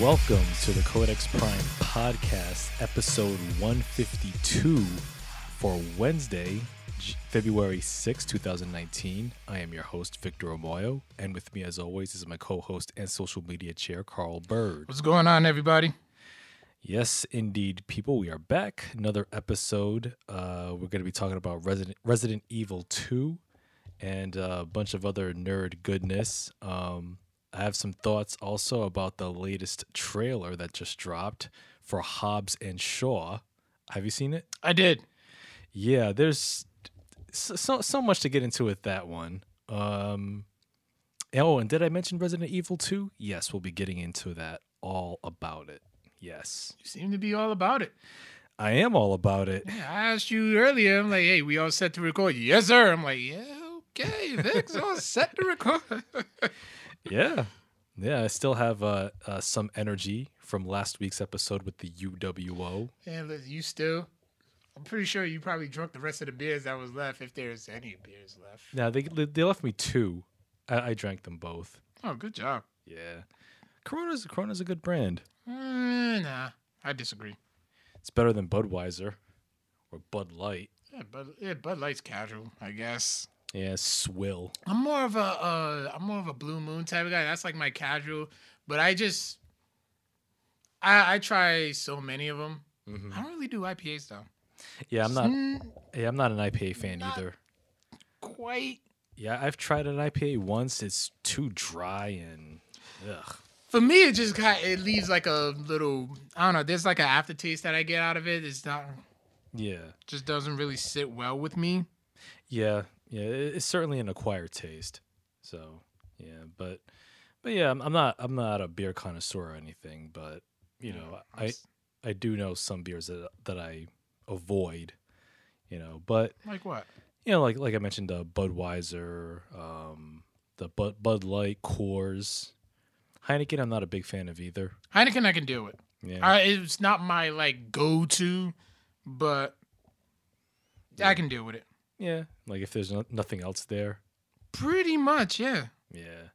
Welcome to the Codex Prime Podcast, episode 152 for Wednesday, February 6, 2019. I am your host, Victor Omoyo, and with me as always is my co-host and social media chair, Carl Bird. What's going on, everybody? Yes, indeed, people. We are back. Another episode. We're going to be talking about Resident Evil 2 and a bunch of other nerd goodness. I have some thoughts also about the latest trailer that just dropped for Hobbs and Shaw. Have you seen it? I did. Yeah, there's so much to get into with that one. Oh, and did I mention Resident Evil 2? Yes, we'll be getting into that, all about it. Yes. You seem to be all about it. I am all about it. Yeah, I asked you earlier. I'm like, hey, we all set to record. Yes, sir. I'm like, yeah, okay. Vic's all set to record. Yeah. I still have some energy from last week's episode with the UWO. And you still? I'm pretty sure you probably drunk the rest of the beers that was left, if there's any beers left. No, they left me two. I drank them both. Oh, good job. Yeah. Corona's a good brand. Nah, I disagree. It's better than Budweiser or Bud Light. Yeah, Bud Light's casual, I guess. Yeah, swill. I'm more of a Blue Moon type of guy. That's like my casual, but I try so many of them. Mm-hmm. I don't really do IPAs though. Yeah, I'm not an IPA fan either. Quite. Yeah, I've tried an IPA once. It's too dry and ugh. For me, it just it leaves like a little, I don't know, there's like an aftertaste that I get out of it. It's not. Yeah. Just doesn't really sit well with me. Yeah. Yeah, it's certainly an acquired taste. So yeah, but yeah, I'm not a beer connoisseur or anything, but you know, I do know some beers that I avoid, you know. But like what? You know, like I mentioned, Budweiser, the Bud Light, Coors, Heineken. I'm not a big fan of either. Heineken, I can deal with. Yeah, it's not my like go-to, but yeah. I can deal with it. Yeah, like if there's nothing else there. Pretty much, yeah. Yeah.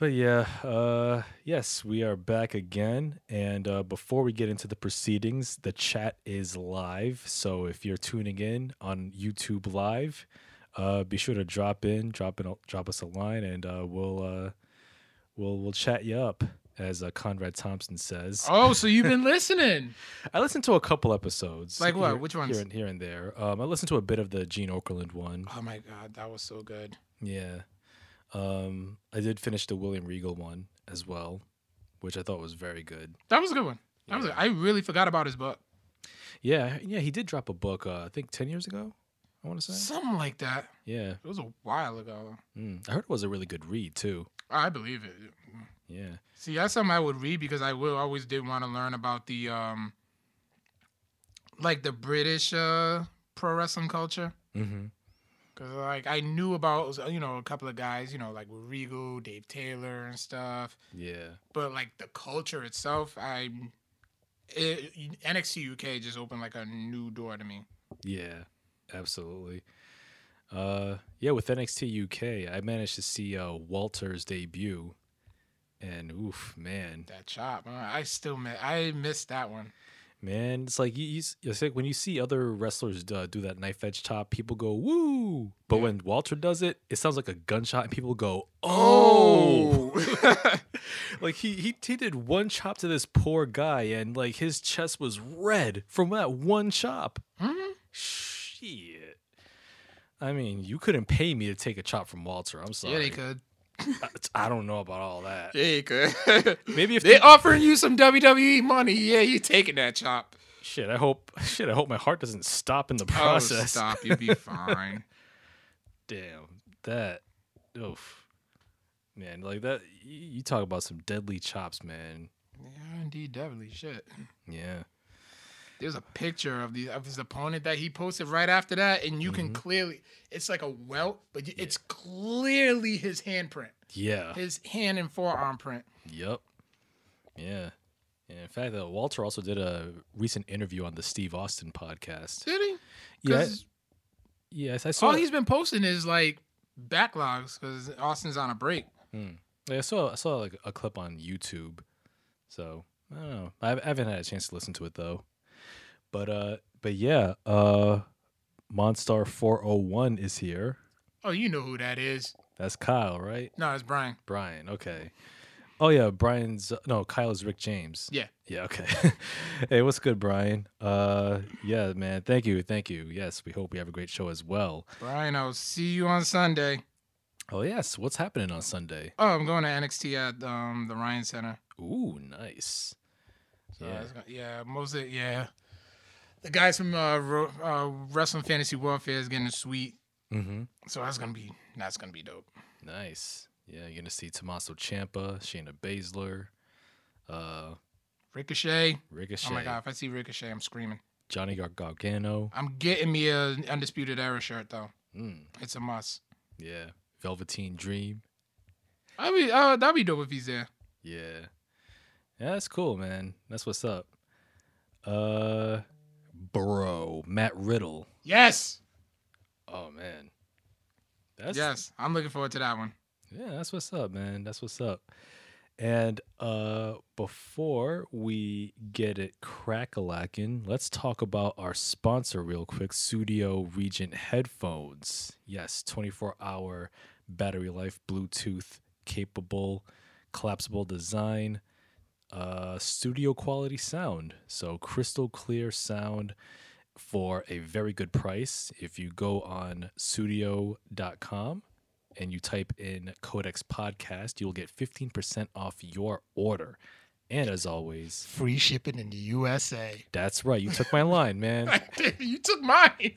But yeah, yes, we are back again. And before we get into the proceedings, the chat is live. So if you're tuning in on YouTube Live, be sure to drop us a line, and we'll chat you up, as Conrad Thompson says. Oh, so you've been listening. I listened to a couple episodes. Like what? Which ones? Here and there. I listened to a bit of the Gene Okerlund one. Oh, my God. That was so good. Yeah. I did finish the William Regal one as well, which I thought was very good. That was a good one. Yeah. I really forgot about his book. Yeah. Yeah, he did drop a book, I think 10 years ago, I want to say. Something like that. Yeah. It was a while ago. I heard it was a really good read, too. I believe it. Yeah. See, that's something I would read, because I always did want to learn about the like the British pro wrestling culture. Mm-hmm. Because like I knew about, you know, a couple of guys, you know, like Regal, Dave Taylor, and stuff. Yeah. But like the culture itself, NXT UK just opened like a new door to me. Yeah, absolutely. Yeah, with NXT UK, I managed to see Walter's debut. And oof, man, that chop! I missed that one. Man, it's like it's like when you see other wrestlers do that knife edge chop, people go woo. But yeah, when Walter does it, it sounds like a gunshot, and people go oh. Like he did one chop to this poor guy, and like his chest was red from that one chop. Mm-hmm. Shit. I mean, you couldn't pay me to take a chop from Walter. I'm sorry. Yeah, they could. I don't know about all that. Yeah, you could. Maybe if they offering you some WWE money, yeah, you taking that chop. Shit, I hope my heart doesn't stop in the process. Oh, stop, you'll be fine. Damn, that, oof, man, like that. You talk about some deadly chops, man. Yeah, indeed, deadly shit. Yeah. There's a picture of his opponent that he posted right after that, and you can clearly, it's like a welt, but it's clearly his handprint. Yeah. His hand and forearm print. Yep. Yeah. And in fact, Walter also did a recent interview on the Steve Austin podcast. Did he? Yes. Yeah, I saw. All he's been posting is like backlogs, because Austin's on a break. Yeah, I saw like a clip on YouTube, so I don't know. I haven't had a chance to listen to it though. But yeah, Monstar401 is here. Oh, you know who that is. That's Kyle, right? No, it's Brian. Brian, okay. Oh yeah, Kyle's Rick James. Yeah. Yeah, okay. Hey, what's good, Brian? Yeah, man. Thank you. Yes, we hope we have a great show as well. Brian, I'll see you on Sunday. Oh yes, what's happening on Sunday? Oh, I'm going to NXT at the Ryan Center. Ooh, nice. So yeah, mostly. The guys from Wrestling Fantasy Warfare is getting a suite. Mm-hmm. So that's gonna be dope. Nice. Yeah, you're gonna see Tommaso Ciampa, Shayna Baszler, Ricochet. Oh my god, if I see Ricochet, I'm screaming. Johnny Gargano. I'm getting me an Undisputed Era shirt though. Mm. It's a must. Yeah. Velveteen Dream. I mean, that'd be dope if he's there. Yeah. Yeah, that's cool, man. That's what's up. Bro, Matt Riddle. Yes. Oh man. Yes, I'm looking forward to that one. Yeah, that's what's up, man. That's what's up. And before we get it crack-a-lackin', let's talk about our sponsor real quick, Studio Regent Headphones. Yes, 24-hour battery life, Bluetooth-capable, collapsible design, studio-quality sound. So crystal-clear sound for a very good price. If you go on studio.com, and you type in Codex Podcast, you'll get 15% off your order. And as always, free shipping in the USA. That's right. You took my line, man. I did. You took mine.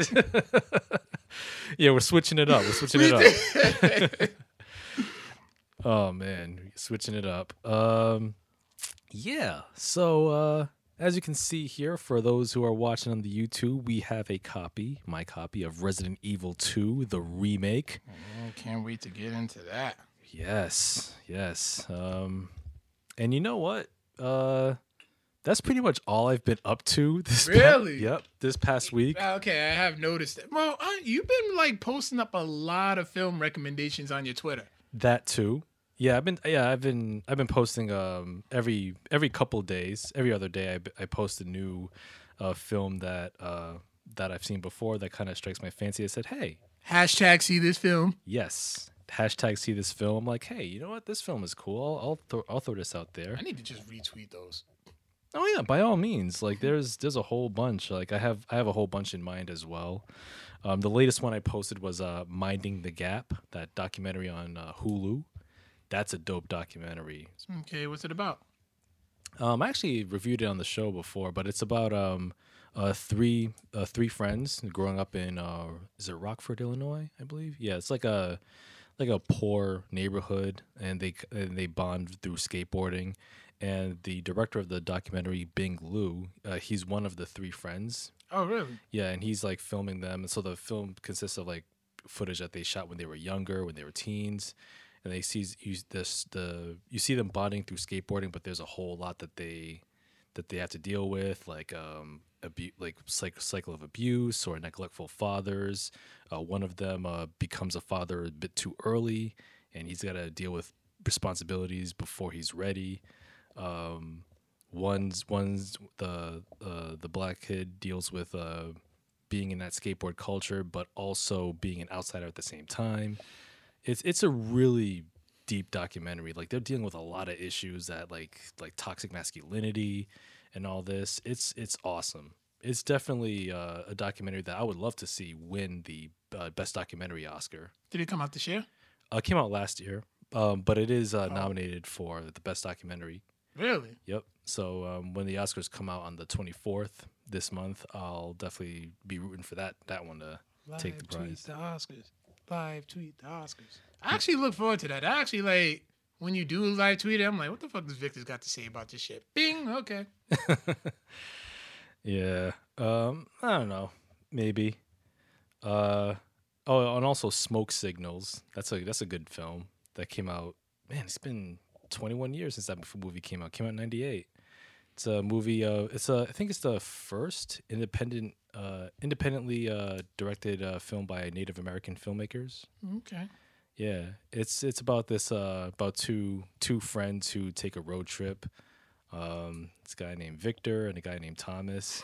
Yeah, we're switching it up. Oh, man. We're switching it up. Yeah. So as you can see here, for those who are watching on the YouTube, we have my copy of Resident Evil 2, the remake. I can't wait to get into that. Yes. And you know what? That's pretty much all I've been up to this past week. Okay, I have noticed that. Well, you've been like posting up a lot of film recommendations on your Twitter. That too. Yeah, I've been posting every couple days, every other day I post a new film that I've seen before that kind of strikes my fancy. I said, hey, hashtag see this film. Yes. Hashtag see this film. I'm like, hey, you know what? This film is cool. I'll throw this out there. I need to just retweet those. Oh yeah, by all means. Like there's a whole bunch. Like I have a whole bunch in mind as well. The latest one I posted was Minding the Gap, that documentary on Hulu. That's a dope documentary. Okay, what's it about? I actually reviewed it on the show before, but it's about three friends growing up in is it Rockford, Illinois, I believe. Yeah, it's like a poor neighborhood, and they bond through skateboarding. And the director of the documentary, Bing Lu, he's one of the three friends. Oh, really? Yeah, and he's like filming them, and so the film consists of like footage that they shot when they were younger, when they were teens, and they see them bonding through skateboarding. But there's a whole lot that they have to deal with, like cycle of abuse or neglectful fathers. One of them becomes a father a bit too early, and he's got to deal with responsibilities before he's ready. The black kid deals with being in that skateboard culture, but also being an outsider at the same time. It's a really deep documentary. Like they're dealing with a lot of issues that like toxic masculinity and all this. It's awesome. It's definitely a documentary that I would love to see win the best documentary Oscar. Did it come out this year? It came out last year, but it is nominated for the best documentary. Really? Yep. So when the Oscars come out on the 24th this month, I'll definitely be rooting for that one to take the prize. The Oscars. Live tweet the Oscars. I actually look forward to that. I actually like when you do live tweet it. I'm like, what the fuck does Victor's got to say about this shit? Bing. Okay. Yeah. I don't know. Maybe. Oh, and also Smoke Signals. That's a good film that came out. Man, it's been 21 years since that movie came out. Came out in '98. It's a movie. I think it's the first independent. Independently directed film by Native American filmmakers. Okay. Yeah, it's about this about two friends who take a road trip. This guy named Victor and a guy named Thomas.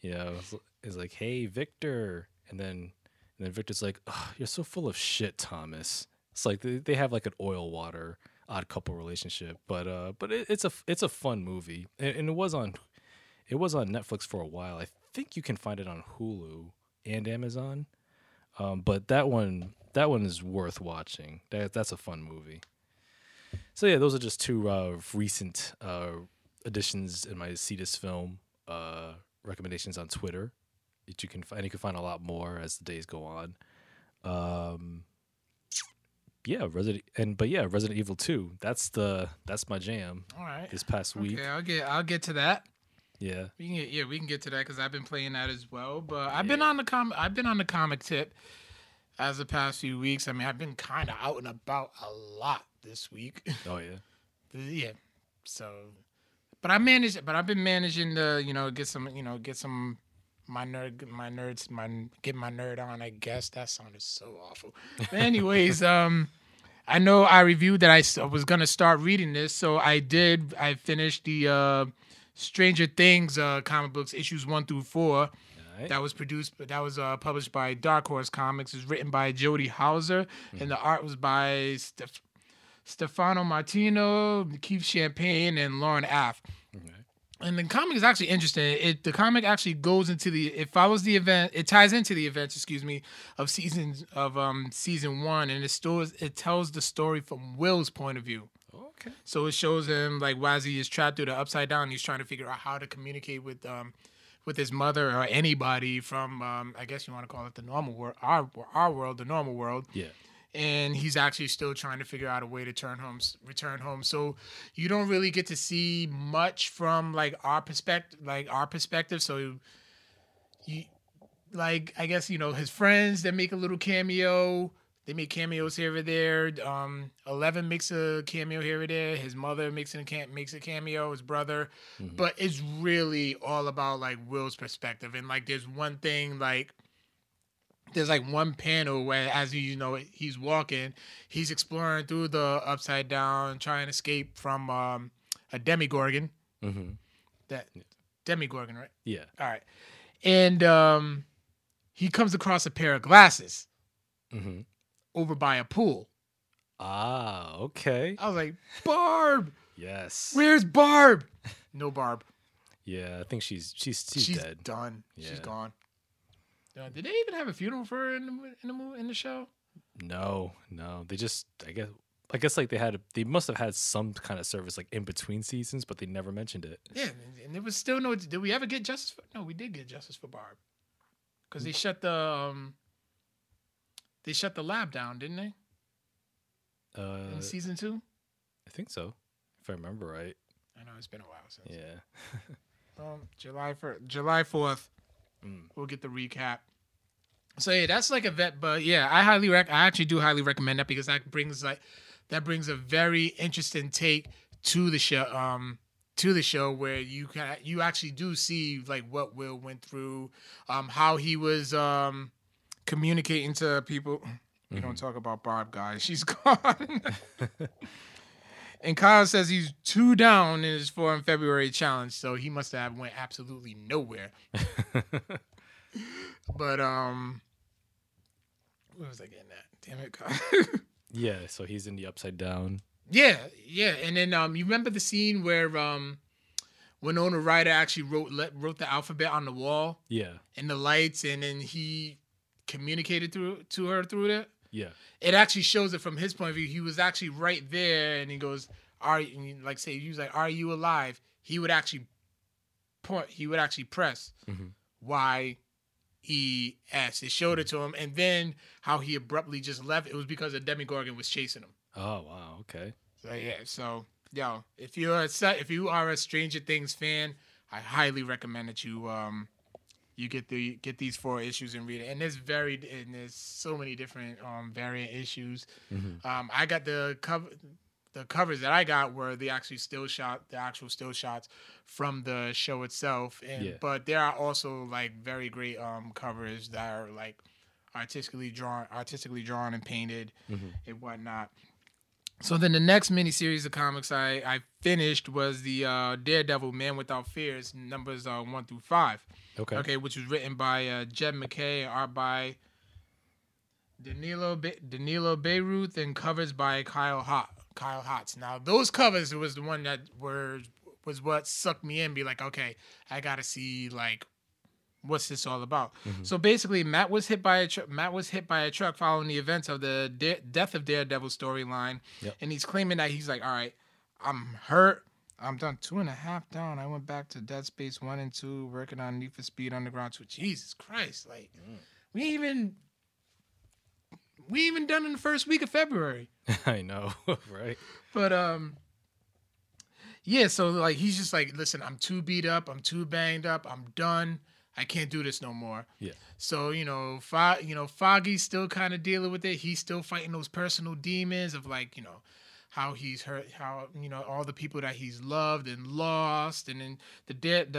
You know, it's like, hey, Victor, and then Victor's like, oh, you're so full of shit, Thomas. It's like they have like an oil water odd couple relationship, but it's a fun movie, and it was on Netflix for a while. I think you can find it on Hulu and Amazon, but that one is worth watching. That's a fun movie. So yeah, those are just two recent additions in my See This Film recommendations on Twitter. That you can find, and you can find a lot more as the days go on. Resident Evil 2. That's my jam. All right. This past week. Yeah, I'll get to that. Yeah. We can get to that because I've been playing that as well. But I've been on the comic tip as the past few weeks. I mean, I've been kind of out and about a lot this week. Oh yeah. Yeah. So, I've been managing to, get some my nerd on, I guess. That sounded so awful. But anyways, I know I reviewed that I was going to start reading this, so I did. I finished the Stranger Things comic books, issues 1 through 4. Right. That was published by Dark Horse Comics. It was written by Jody Hauser, and the art was by Stefano Martino, Keith Champagne, and Lauren Aff. Okay. And the comic is actually interesting. The comic actually goes into it ties into the events, of season 1, and it tells the story from Will's point of view. Okay. So it shows him like why he is trapped through the upside down. He's trying to figure out how to communicate with his mother or anybody from I guess you want to call it the normal world, our world, the normal world. Yeah. And he's actually still trying to figure out a way to return home. So you don't really get to see much from our perspective. So you, I guess, his friends that make a little cameo. They make cameos here or there. Eleven makes a cameo here or there. His mother makes a cameo. His brother, but it's really all about Will's perspective. And there's one thing there's one panel where, as he's walking, he's exploring through the upside down, trying to escape from a Demogorgon. Mm-hmm. Demogorgon, right? Yeah. All right. And he comes across a pair of glasses over by a pool. Ah, okay. I was like, Barb. Yes. Where's Barb? No Barb. Yeah, I think she's dead. Done. Yeah. She's gone. Did they even have a funeral for her in the show? No. They just, I guess they must have had some kind of service in between seasons, but they never mentioned it. Yeah, and there was still no. Did we ever get justice? No, we did get justice for Barb, because they shut the lab down, didn't they? In season 2, I think so, if I remember right. I know it's been a while since. Yeah. July 4th. We'll get the recap. So yeah, that's a vet, but yeah, I actually do highly recommend that, because that brings a very interesting take to the show. Where you actually do see what Will went through, how he was communicating to people. We don't talk about Barb, guys. She's gone. And Kyle says he's 2 down in his 4 in February challenge, so he must have went absolutely nowhere. But where was I getting at? Damn it, Kyle. Yeah, so he's in the upside down. Yeah, and then you remember the scene where Winona Ryder actually wrote the alphabet on the wall. Yeah, and the lights, and then he communicated to her through that. Yeah, it actually shows it from his point of view. He was actually right there, and he goes, "Are you alive?" He would actually point. He would actually press YES. It showed it to him, and then how he abruptly just left. It was because a Demogorgon was chasing him. Oh wow, okay. So if you are a Stranger Things fan, I highly recommend that you you get these 4 issues and read it, and there's so many different variant issues. I got the covers that I got were the actual still shots from the show itself, but there are also very great covers that are artistically drawn and painted and whatnot. So then the next miniseries of comics I finished was the Daredevil Man Without Fears, numbers 1 through 5. Okay, which was written by Jed McKay and art by Danilo Bayreuth and covers by Kyle Hotz. Now those covers was the one that was what sucked me in, be like, okay, I gotta see like what's this all about. So basically Matt was hit by a truck following the events of the death of Daredevil storyline, and he's claiming that he's like, all right, I'm hurt, I'm done 2.5 down. I went back to Dead Space 1 and 2, working on Need for Speed Underground 2. Jesus Christ, like we even done in the first week of February. I know, right? But yeah, so like he's just like, listen, I'm too beat up, I'm too banged up, I'm done. I can't do this no more. Yeah. So, you know, Foggy's still kind of dealing with it. He's still fighting those personal demons of like, you know, how he's hurt, how, you know, all the people that he's loved and lost. And then the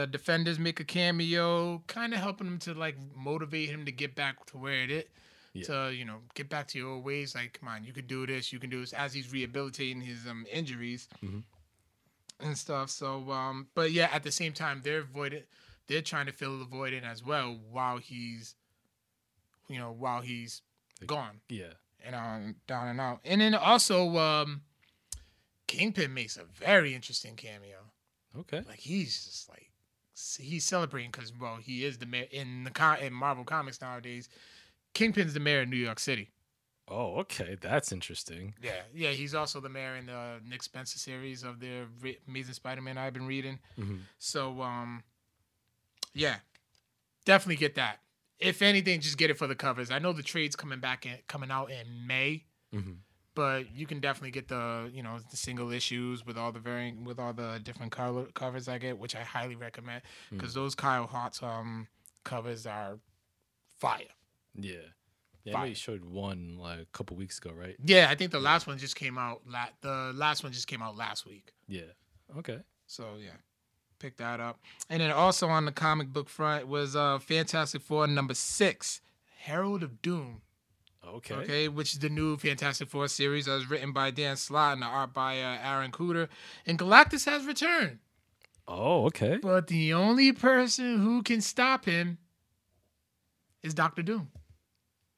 Defenders make a cameo, kind of helping him to like motivate him to get back to where it is. Yeah. To, you know, get back to your old ways. Like, come on, you can do this. You can do this, as he's rehabilitating his injuries and stuff. So, but yeah, at the same time, they're trying to fill the void in as well while he's, you know, gone. Yeah. And down and out. And then also, Kingpin makes a very interesting cameo. Okay. Like, he's just like, he's celebrating because, well, he is the mayor in Marvel Comics nowadays. Kingpin's the mayor of New York City. Oh, okay. That's interesting. Yeah. Yeah. He's also the mayor in the Nick Spencer series of the Amazing Spider-Man I've been reading. So, yeah, definitely get that. If anything, just get it for the covers. I know the trade's coming out in May, but you can definitely get the, you know, the single issues with all the different color covers I get, which I highly recommend because those Kyle Hotz covers are fire. Yeah, yeah. Fire. I know you showed one like a couple weeks ago, right? Yeah, I think the last one just came out. The last one just came out last week. Yeah. Okay. So yeah. Pick that up. And then also on the comic book front was Fantastic Four number 6, Herald of Doom. Okay, which is the new Fantastic Four series that was written by Dan Slott and the art by Aaron Cooter. And Galactus has returned. Oh, okay. But the only person who can stop him is Dr. Doom.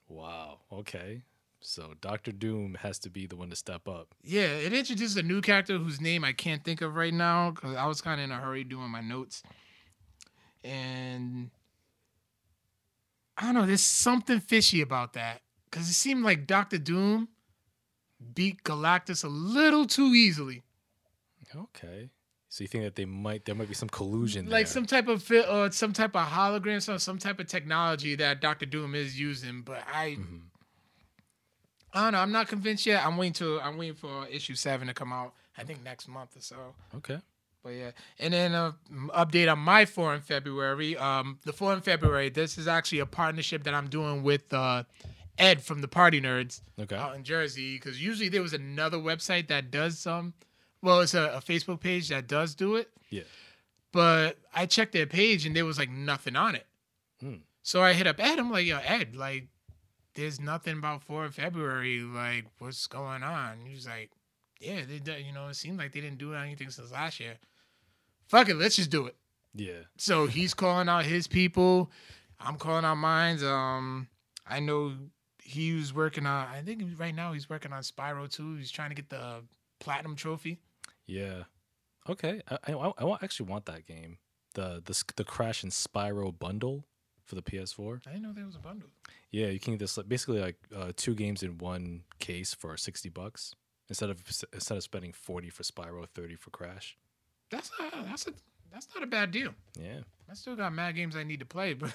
Wow, okay. So Dr. Doom has to be the one to step up. Yeah, it introduces a new character whose name I can't think of right now because I was kind of in a hurry doing my notes. And I don't know, there's something fishy about that because it seemed like Dr. Doom beat Galactus a little too easily. Okay. So you think that there might be some collusion there. Like some type of hologram, some type of technology that Dr. Doom is using, but I don't know. I'm not convinced yet. I'm waiting for issue 7 to come out. I think next month or so. Okay. But yeah, and then update on my 4 in February. The 4 in February. This is actually a partnership that I'm doing with Ed from the Party Nerds out in Jersey. Because usually there was another website that does some. Well, it's a Facebook page that does do it. Yeah. But I checked their page and there was like nothing on it. So I hit up Ed. I'm like, yo, Ed, like, there's nothing about 4 in February. Like, what's going on? He was like, yeah, you know, it seemed like they didn't do anything since last year. Fuck it, let's just do it. Yeah. So he's calling out his people. I'm calling out mine. I know he was working on, I think right now he's working on Spyro 2. He's trying to get the Platinum Trophy. Yeah. Okay. I actually want that game. The Crash and Spyro bundle. For the PS4. I didn't know there was a bundle. Yeah, you can get this basically like 2 games in one case for $60 instead of spending $40 for Spyro, $30 for Crash. That's not a bad deal. Yeah, I still got mad games I need to play, but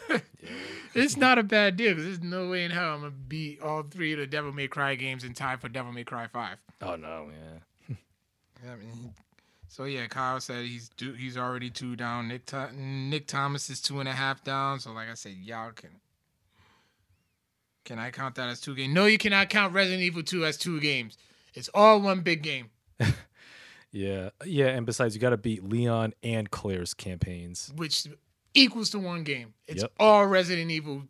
it's not a bad deal because there's no way in hell I'm gonna beat all 3 of the Devil May Cry games in time for Devil May Cry 5. Oh no, yeah. I mean, so yeah, Kyle said he's already 2 down. Nick Thomas is 2.5 down. So like I said, y'all can I count that as 2 games? No, you cannot count Resident Evil 2 as 2 games. It's all one big game. yeah, and besides, you got to beat Leon and Claire's campaigns, which equals to 1 game. It's all Resident Evil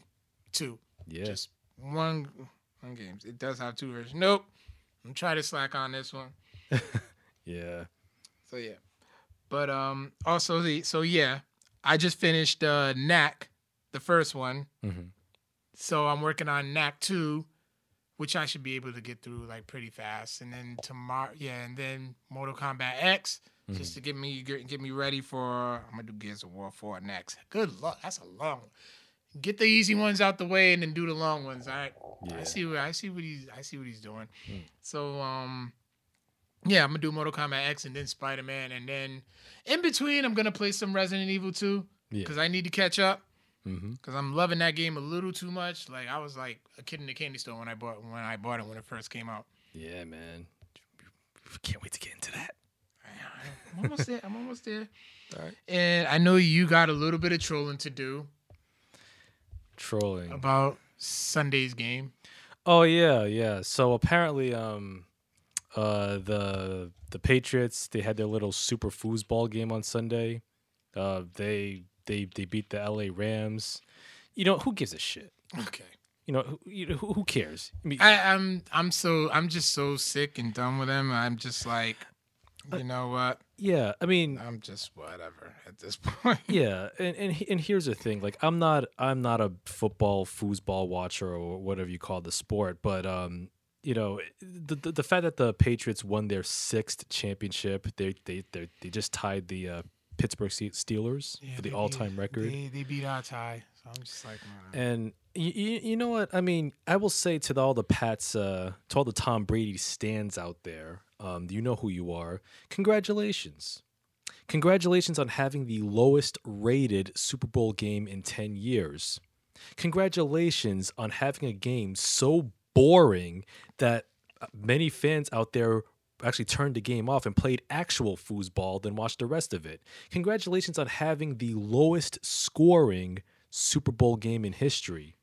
2. Yeah, just one games. It does have two versions. Nope. I'm trying to slack on this one. Yeah. So yeah. But also the I just finished Knack, the first one. Mm-hmm. So I'm working on Knack 2, which I should be able to get through like pretty fast. And then tomorrow, and then Mortal Kombat X, mm-hmm. just to get me ready for. I'm gonna do Gears of War 4 next. Good luck. That's a long one. Get the easy ones out the way and then do the long ones. All right. Yeah. I see what he's doing. Mm. So I'm gonna do Mortal Kombat X and then Spider-Man, and then in between I'm gonna play some Resident Evil 2 because I need to catch up. Because I'm loving that game a little too much. Like I was like a kid in the candy store when I bought it when it first came out. Yeah, man. Can't wait to get into that. I'm almost there. All right. And I know you got a little bit of trolling to do. Trolling about Sunday's game. Oh yeah. So apparently, the Patriots, they had their little super foosball game on Sunday. They beat the LA Rams. You know, who gives a shit? Okay. Who cares? I mean, I'm just so sick and done with them. I'm just like, you know what? Yeah, I mean, I'm just whatever at this point. Yeah, and here's the thing. Like, I'm not a football foosball watcher or whatever you call the sport, but the fact that the Patriots won their 6th championship, they just tied the Pittsburgh Steelers for the all-time record. They beat our tie, so I'm just like, man. And you know what? I mean, I will say to all the Pats, to all the Tom Brady stands out there, you know who you are. Congratulations. Congratulations on having the lowest rated Super Bowl game in 10 years. Congratulations on having a game so boring that many fans out there actually turned the game off and played actual foosball, then watched the rest of it. Congratulations on having the lowest scoring Super Bowl game in history.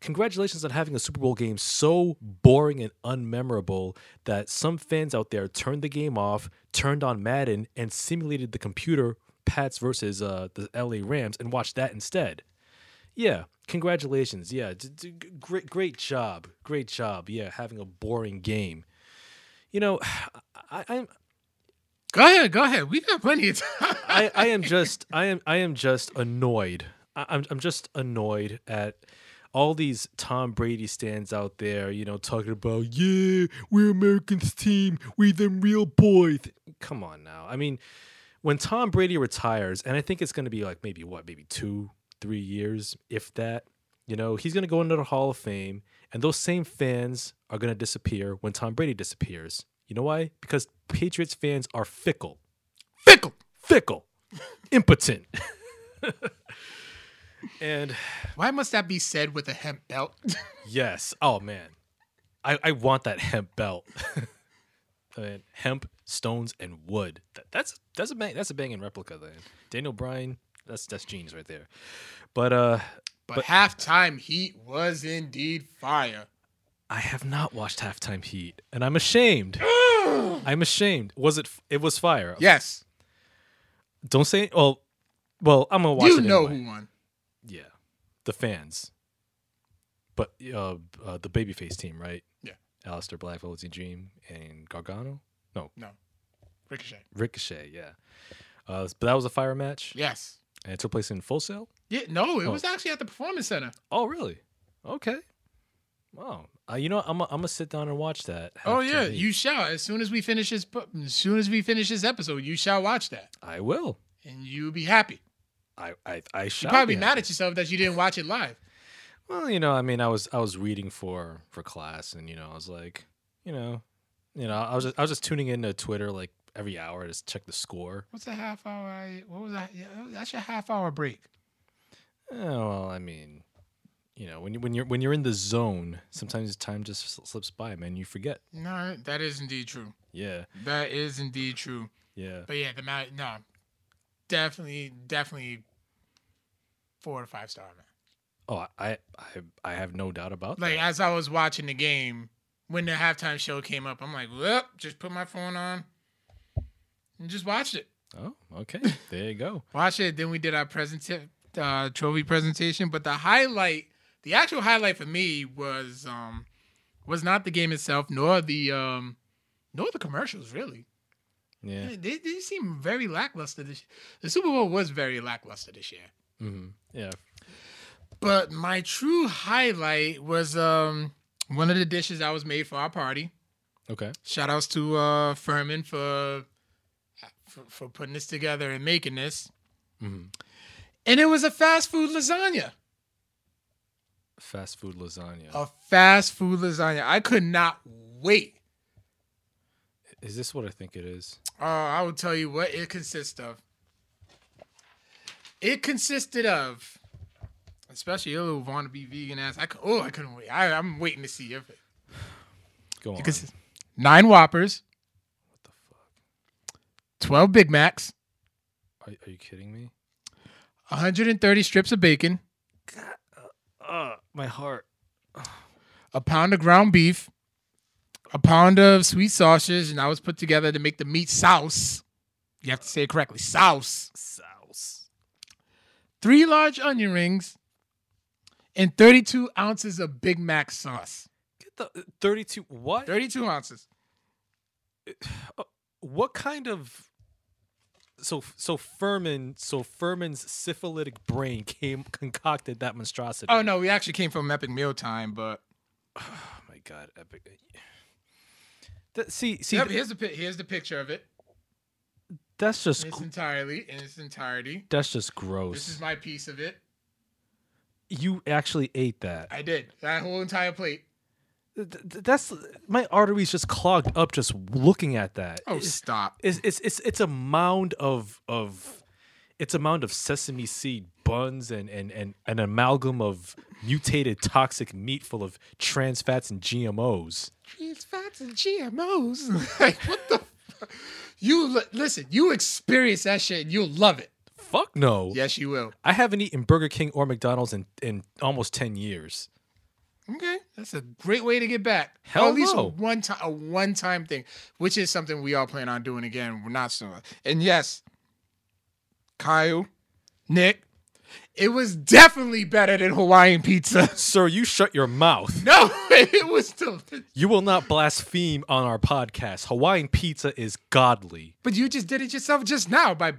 Congratulations on having a Super Bowl game so boring and unmemorable that some fans out there turned the game off, turned on Madden, and simulated the computer Pats versus the LA Rams and watched that instead. Yeah, congratulations. Yeah, great job. Yeah, having a boring game. You know, I'm. Go ahead. We got plenty of time. I am just annoyed. I'm just annoyed at all these Tom Brady stands out there. You know, talking about we're Americans team. We them real boys. Come on now. I mean, when Tom Brady retires, and I think it's going to be like maybe 2-3 years, if that. You know, he's going to go into the Hall of Fame, and those same fans are going to disappear when Tom Brady disappears. You know why? Because Patriots fans are fickle. Fickle. Impotent. And why must that be said with a hemp belt? Yes. Oh, man. I want that hemp belt. I mean, hemp, stones, and wood. That's a banging replica, then. Daniel Bryan, that's genius right there. But Halftime Heat was indeed fire. I have not watched Halftime Heat, and I'm ashamed. I'm ashamed. Was it? It was fire. Yes. Don't say. Well, I'm gonna watch it. You know anyway. Who won? Yeah, the fans. But the babyface team, right? Yeah. Aleister Black, Velveteen Dream, and Gargano. No. Ricochet. Yeah. But that was a fire match. Yes. And it took place in Full Sail. Yeah. No, it was actually at the Performance Center. Oh, really? Okay. Wow, I'm gonna sit down and watch that. Oh yeah, you shall. As soon as we finish this episode, you shall watch that. I will, and you'll be happy. I shall. You'll probably be mad at yourself that you didn't watch it live. Well, I mean, I was reading for class, and I was like, I was just tuning into Twitter like every hour to check the score. What's a half hour? What was that? Yeah, that's your half hour break. Oh, well, I mean. When you're in the zone, sometimes time just slips by, man. You forget. No, that is indeed true. Yeah, that is indeed true. Yeah, but definitely 4 to 5 star, man. Oh, I have no doubt about that. Like as I was watching the game when the halftime show came up, I'm like, well, just put my phone on and just watched it. Oh, okay, there you go. Watch it. Then we did our trophy presentation, but the highlight The actual highlight for me was not the game itself, nor the commercials, really. Yeah, they seem very lackluster this year. The Super Bowl was very lackluster this year. Mm-hmm. Yeah. But my true highlight was one of the dishes that was made for our party. Okay. Shout outs to Furman for putting this together and making this. Mm-hmm. And it was a fast food lasagna. Fast food lasagna. A fast food lasagna. I could not wait. Is this what I think it is? Oh, I will tell you what it consists of. It consisted of, especially your little wannabe vegan ass. I couldn't wait. I'm waiting to see if it. Go on. 9 Whoppers. What the fuck? 12 Big Macs. Are you kidding me? 130 strips of bacon. God, my heart. A pound of ground beef. A pound of sweet sausage, and I was put together to make the meat sauce. You have to say it correctly. Sauce. Sauce. 3 large onion rings and 32 ounces of Big Mac sauce. Get the 32 what? 32 ounces. What kind of Furman's syphilitic brain concocted that monstrosity? Oh no, we actually came from Epic Meal Time, but oh my god, Epic. Yep, here's the picture of it. That's just in its entirety. That's just gross. This is my piece of it. You actually ate that. I did. That whole entire plate. That's my arteries just clogged up just looking at that. Oh, stop! It's a mound of sesame seed buns and an amalgam of mutated toxic meat full of trans fats and GMOs. Trans fats and GMOs? Like, what the fuck? Listen, you experience that shit and you'll love it. Fuck no. Yes, you will. I haven't eaten Burger King or McDonald's in almost 10 years. Okay. That's a great way to get back. Hell no. At least a one-time thing, which is something we all plan on doing again. We're not soon. And yes, Kyle, Nick, it was definitely better than Hawaiian pizza. Sir, you shut your mouth. No, it was still. You will not blaspheme on our podcast. Hawaiian pizza is godly. But you just did it yourself just now by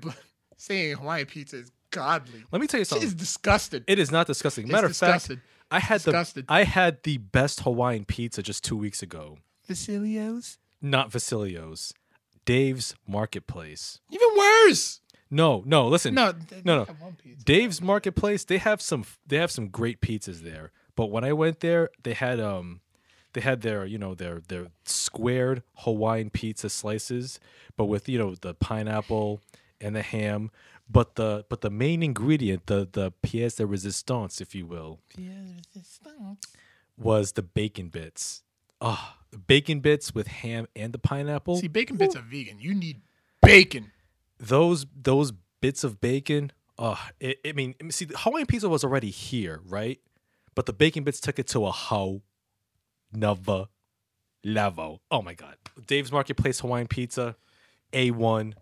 saying Hawaiian pizza is godly. Let me tell you something. It is disgusting. It is not disgusting. Matter of fact, I had the best Hawaiian pizza just 2 weeks ago. Vasilio's? Not Vasilio's. Dave's Marketplace. Even worse. No. Listen, no. Dave's Marketplace. They have some great pizzas there. But when I went there, they had their their squared Hawaiian pizza slices, but with the pineapple and the ham. But the main ingredient, the pièce de résistance, if you will, was the bacon bits. Ah, oh, bacon bits with ham and the pineapple. See, bacon bits are vegan. You need bacon. Those bits of bacon, the Hawaiian pizza was already here, right? But the bacon bits took it to a whole nother level. Oh my god. Dave's Marketplace Hawaiian pizza, A1,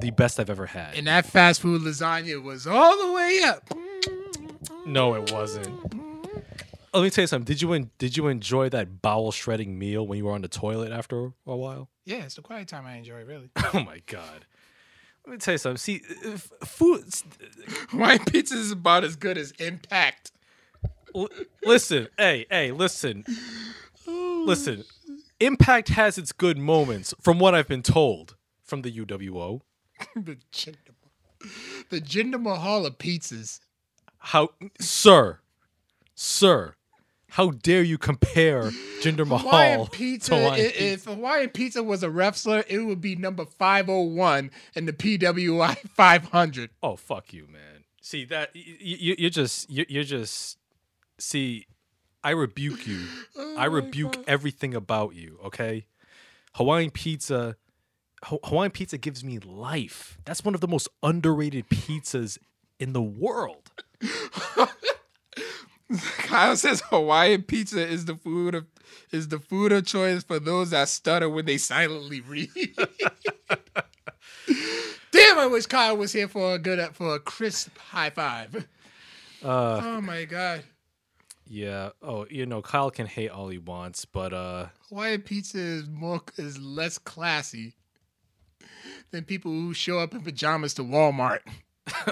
the best I've ever had. And that fast food lasagna was all the way up. No, it wasn't. Let me tell you something. Did you enjoy that bowel shredding meal when you were on the toilet after a while? Yeah, it's the quiet time I enjoy, really. Oh my god. Let me tell you something. See, food. Hawaiian pizza is about as good as Impact. Listen, hey, listen. Oh, listen, Impact has its good moments, from what I've been told from the UWO. The Jinder Mahal of pizzas. How, sir, how dare you compare Jinder Mahal to Hawaiian pizza? If Hawaiian pizza was a wrestler, it would be number 501 in the PWI 500. Oh, fuck you, man. See that you're just. See, I rebuke you. Oh, I rebuke everything about you. Okay, Hawaiian pizza gives me life. That's one of the most underrated pizzas in the world. Kyle says Hawaiian pizza is the food of choice for those that stutter when they silently read. Damn, I wish Kyle was here for a crisp high five. Oh my god. Yeah. Oh, you know, Kyle can hate all he wants, but Hawaiian pizza is less classy than people who show up in pajamas to Walmart.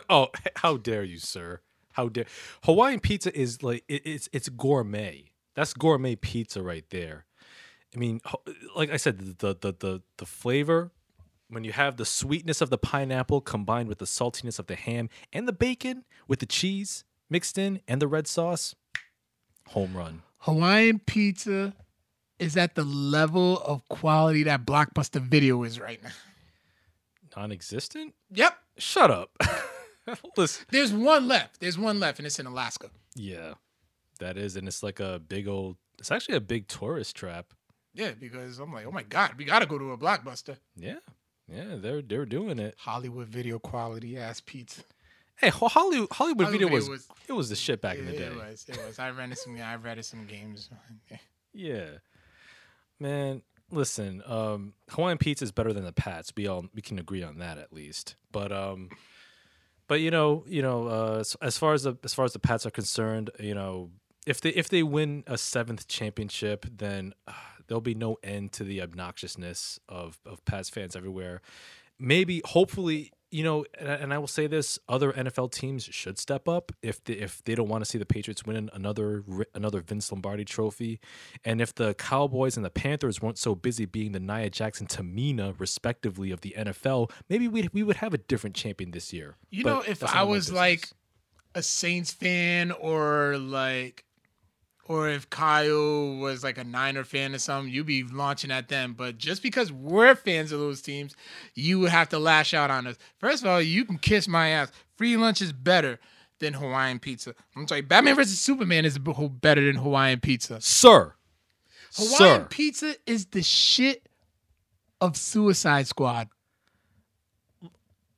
Oh, how dare you, sir? How dare Hawaiian pizza is like it's gourmet. That's gourmet pizza right there. I mean, like I said, the flavor, when you have the sweetness of the pineapple combined with the saltiness of the ham and the bacon with the cheese mixed in and the red sauce, home run. Hawaiian pizza is at the level of quality that Blockbuster Video is right now. Non-existent? Yep. Shut up. Listen. There's one left. There's one left, and it's in Alaska. Yeah, that is, and it's like a big old... It's actually a big tourist trap. Yeah, because I'm like, oh, my God, we got to go to a Blockbuster. Yeah. Yeah, they're doing it. Hollywood Video quality ass pizza. Hey, Hollywood Video was it was the shit back in the day. It was. It was. I rented some games. Yeah, man. Listen, Hawaiian pizza is better than the Pats. We can agree on that at least. But you know, as far as the Pats are concerned, you know, if they win a 7th championship, then there'll be no end to the obnoxiousness of Pats fans everywhere. Maybe, hopefully, you know, and I will say this, other NFL teams should step up if they don't want to see the Patriots win another Vince Lombardi trophy. And if the Cowboys and the Panthers weren't so busy being the Nia Jackson Tamina, respectively, of the NFL, maybe we would have a different champion this year. You know, if I was like a Saints fan or if Kyle was like a Niner fan or something, you'd be launching at them. But just because we're fans of those teams, you would have to lash out on us. First of all, you can kiss my ass. Free lunch is better than Hawaiian pizza. I'm sorry, Batman versus Superman is better than Hawaiian pizza. Sir. Hawaiian pizza is the shit of Suicide Squad.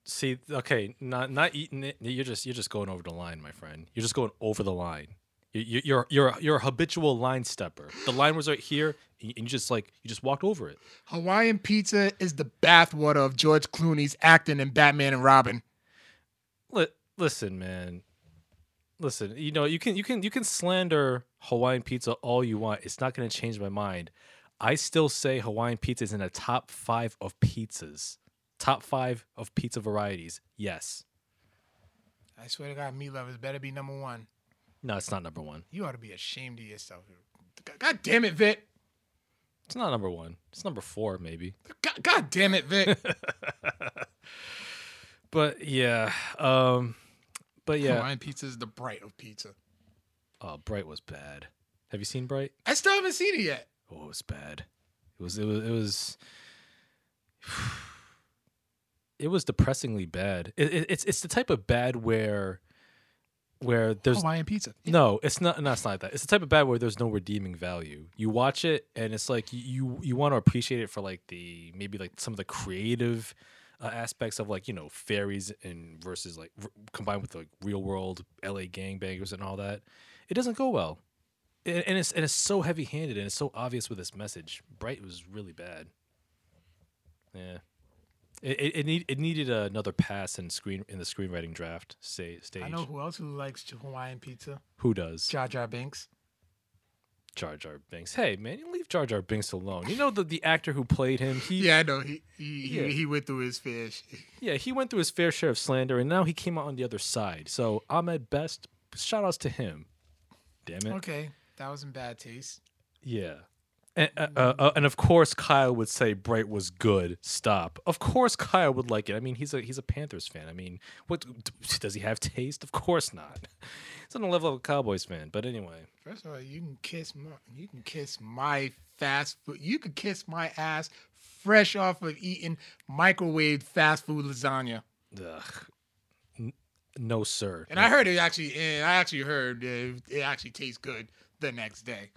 See, okay, not eating it. You're just going over the line, my friend. You're just going over the line. You're a habitual line stepper. The line was right here, and you just walked over it. Hawaiian pizza is the bathwater of George Clooney's acting in Batman and Robin. Listen, man. Listen, you know, you can slander Hawaiian pizza all you want. It's not going to change my mind. I still say Hawaiian pizza is in the top 5 of pizzas. Top 5 of pizza varieties. Yes. I swear to God, meat lovers better be number 1. No, it's not number 1. You ought to be ashamed of yourself. God damn it, Vic. It's not number 1. It's number 4, maybe. God damn it, Vic. But yeah. Hawaiian pizza is the Bright of pizza. Oh, Bright was bad. Have you seen Bright? I still haven't seen it yet. Oh, it was bad. It was it was depressingly bad. It's the type of bad where there's Hawaiian pizza. Yeah. No, it's not like that. It's the type of bad where there's no redeeming value. You watch it and it's like you want to appreciate it for like the maybe like some of the creative aspects of like, you know, fairies and versus like combined with like real world LA gangbangers and all that. It doesn't go well. And it's so heavy-handed and it's so obvious with this message. Bright was really bad. Yeah. It needed another pass in the screenwriting draft stage. I know who else who likes Hawaiian pizza. Who does? Jar Jar Binks. Jar Jar Binks. Hey man, you leave Jar Jar Binks alone. You know the actor who played him. Yeah, I know. He went through his fair share. Yeah, he went through his fair share of slander, and now he came out on the other side. So Ahmed Best, shout outs to him. Damn it. Okay, that was in bad taste. Yeah. And of course, Kyle would say Bright was good. Stop. Of course, Kyle would like it. I mean, he's a Panthers fan. I mean, what does he have taste? Of course not. He's on the level of a Cowboys fan. But anyway, first of all, you can kiss my fast food. You could kiss my ass, fresh off of eating microwave fast food lasagna. Ugh. No, sir. And I heard it actually. And I actually heard it actually tastes good the next day.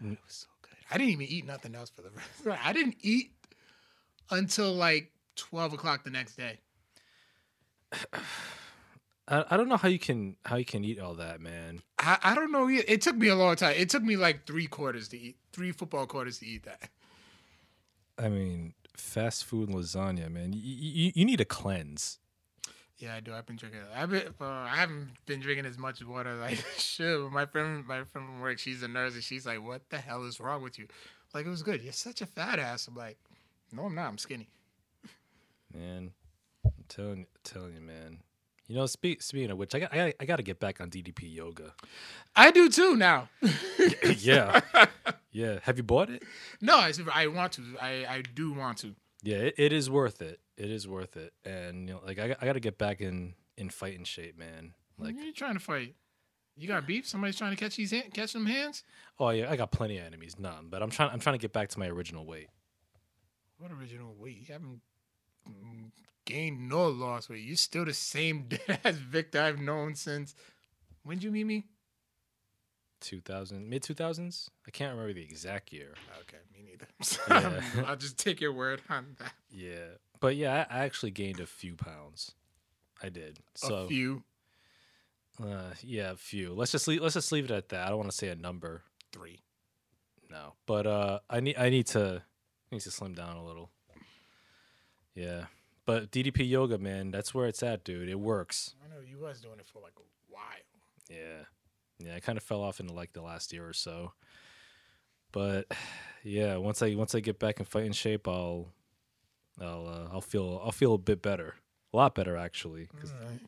It was so good. I didn't even eat nothing else for the rest. I didn't eat until like 12 o'clock the next day. I don't know how you can eat all that, man. I don't know. It took me a long time. It took me like three football quarters to eat that. I mean, fast food lasagna, man. You need a cleanse. Yeah, I do. I've been drinking. I haven't been drinking as much water as I should. But my friend from work, she's a nurse, and she's like, "What the hell is wrong with you?" Like, it was good. You're such a fat ass. I'm like, no, I'm not. I'm skinny. Man, I'm telling you, man. You know, speaking of which, I got to get back on DDP yoga. I do too now. Yeah, yeah. Have you bought it? No, I want to. I do want to. Yeah, it is worth it. It is worth it. And, you know, like, I got to get back in fighting shape, man. Like, you ain't trying to fight. You got beef? Somebody's trying to catch them hands? Oh, yeah. I got plenty of enemies. None. But I'm trying to get back to my original weight. What original weight? You haven't gained nor lost weight. You're still the same dead-ass Victor I've known since... When did you meet me? 2000. Mid-2000s? I can't remember the exact year. Okay, me neither. Yeah. I'll just take your word on that. Yeah. But yeah, I actually gained a few pounds. I did. So, a few? Yeah, a few. Let's just leave it at that. I don't want to say a number. 3. No, but I need to slim down a little. Yeah, but DDP yoga, man, that's where it's at, dude. It works. I know you was doing it for like a while. Yeah, yeah. I kind of fell off into like the last year or so, but yeah, once I get back in fighting shape, I'll feel a bit better, a lot better actually. All right.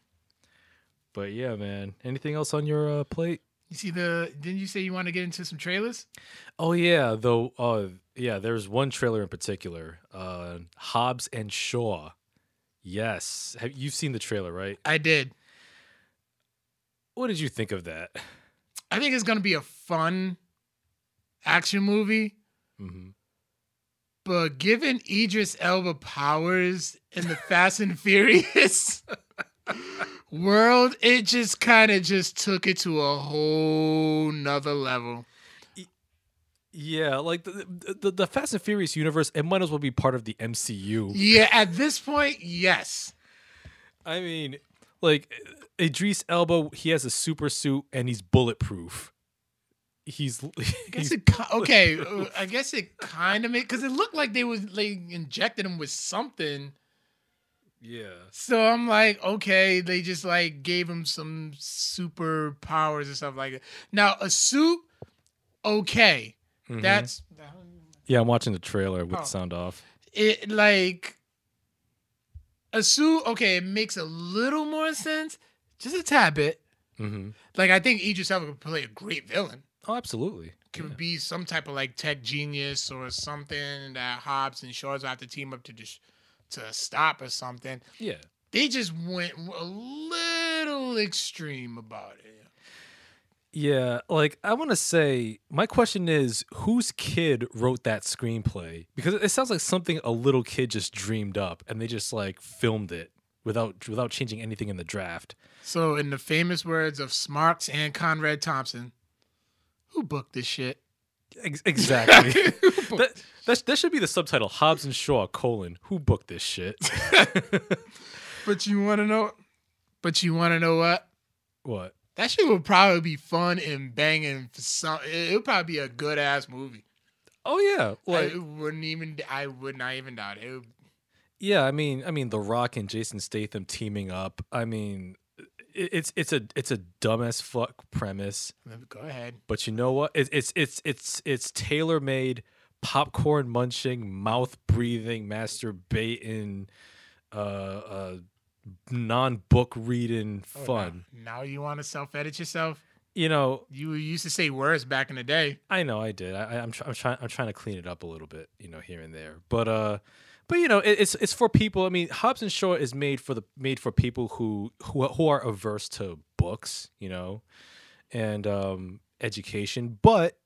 But yeah, man. Anything else on your plate? You see didn't you say you want to get into some trailers? Oh yeah, though. Yeah, there's one trailer in particular. Hobbs and Shaw. Yes, you've seen the trailer, right? I did. What did you think of that? I think it's gonna be a fun action movie. Mm-hmm. But given Idris Elba powers in the Fast and Furious world, it just kind of just took it to a whole nother level. Yeah, like the Fast and Furious universe, it might as well be part of the MCU. Yeah, at this point, yes. I mean, like, Idris Elba, he has a super suit and he's bulletproof. I guess it kind of made, because it looked like they was like injected him with something. Yeah. So I'm like, okay, they just like gave him some super powers and stuff like that. Now a suit, okay, mm-hmm. That's yeah. I'm watching the trailer with the sound off. It like a suit, okay, it makes a little more sense, just a tad bit. Mm-hmm. Like I think Idris Elba could play a great villain. Oh, absolutely. Could be some type of like tech genius or something that Hobbs and Shaw have to team up to stop or something. Yeah. They just went a little extreme about it. Yeah, like I want to say, my question is, whose kid wrote that screenplay? Because it sounds like something a little kid just dreamed up and they just like filmed it without changing anything in the draft. So in the famous words of Smarks and Conrad Thompson, who booked this shit? Exactly. that should be the subtitle, Hobbs and Shaw, who booked this shit? But you want to know what? What? That shit would probably be fun and banging. It would probably be a good-ass movie. Oh, yeah. Like, I would not even doubt it. Yeah, I mean, The Rock and Jason Statham teaming up. I mean... It's a dumb as fuck premise. Go ahead. But you know what? It's tailor made, popcorn munching, mouth breathing, masturbating, non book reading fun. Now you want to self edit yourself? You know, you used to say words back in the day. I know I did. I'm trying to clean it up a little bit, you know, here and there. But you know, it's for people. I mean, Hobbs and Shaw is made for people who are averse to books, you know, and education. But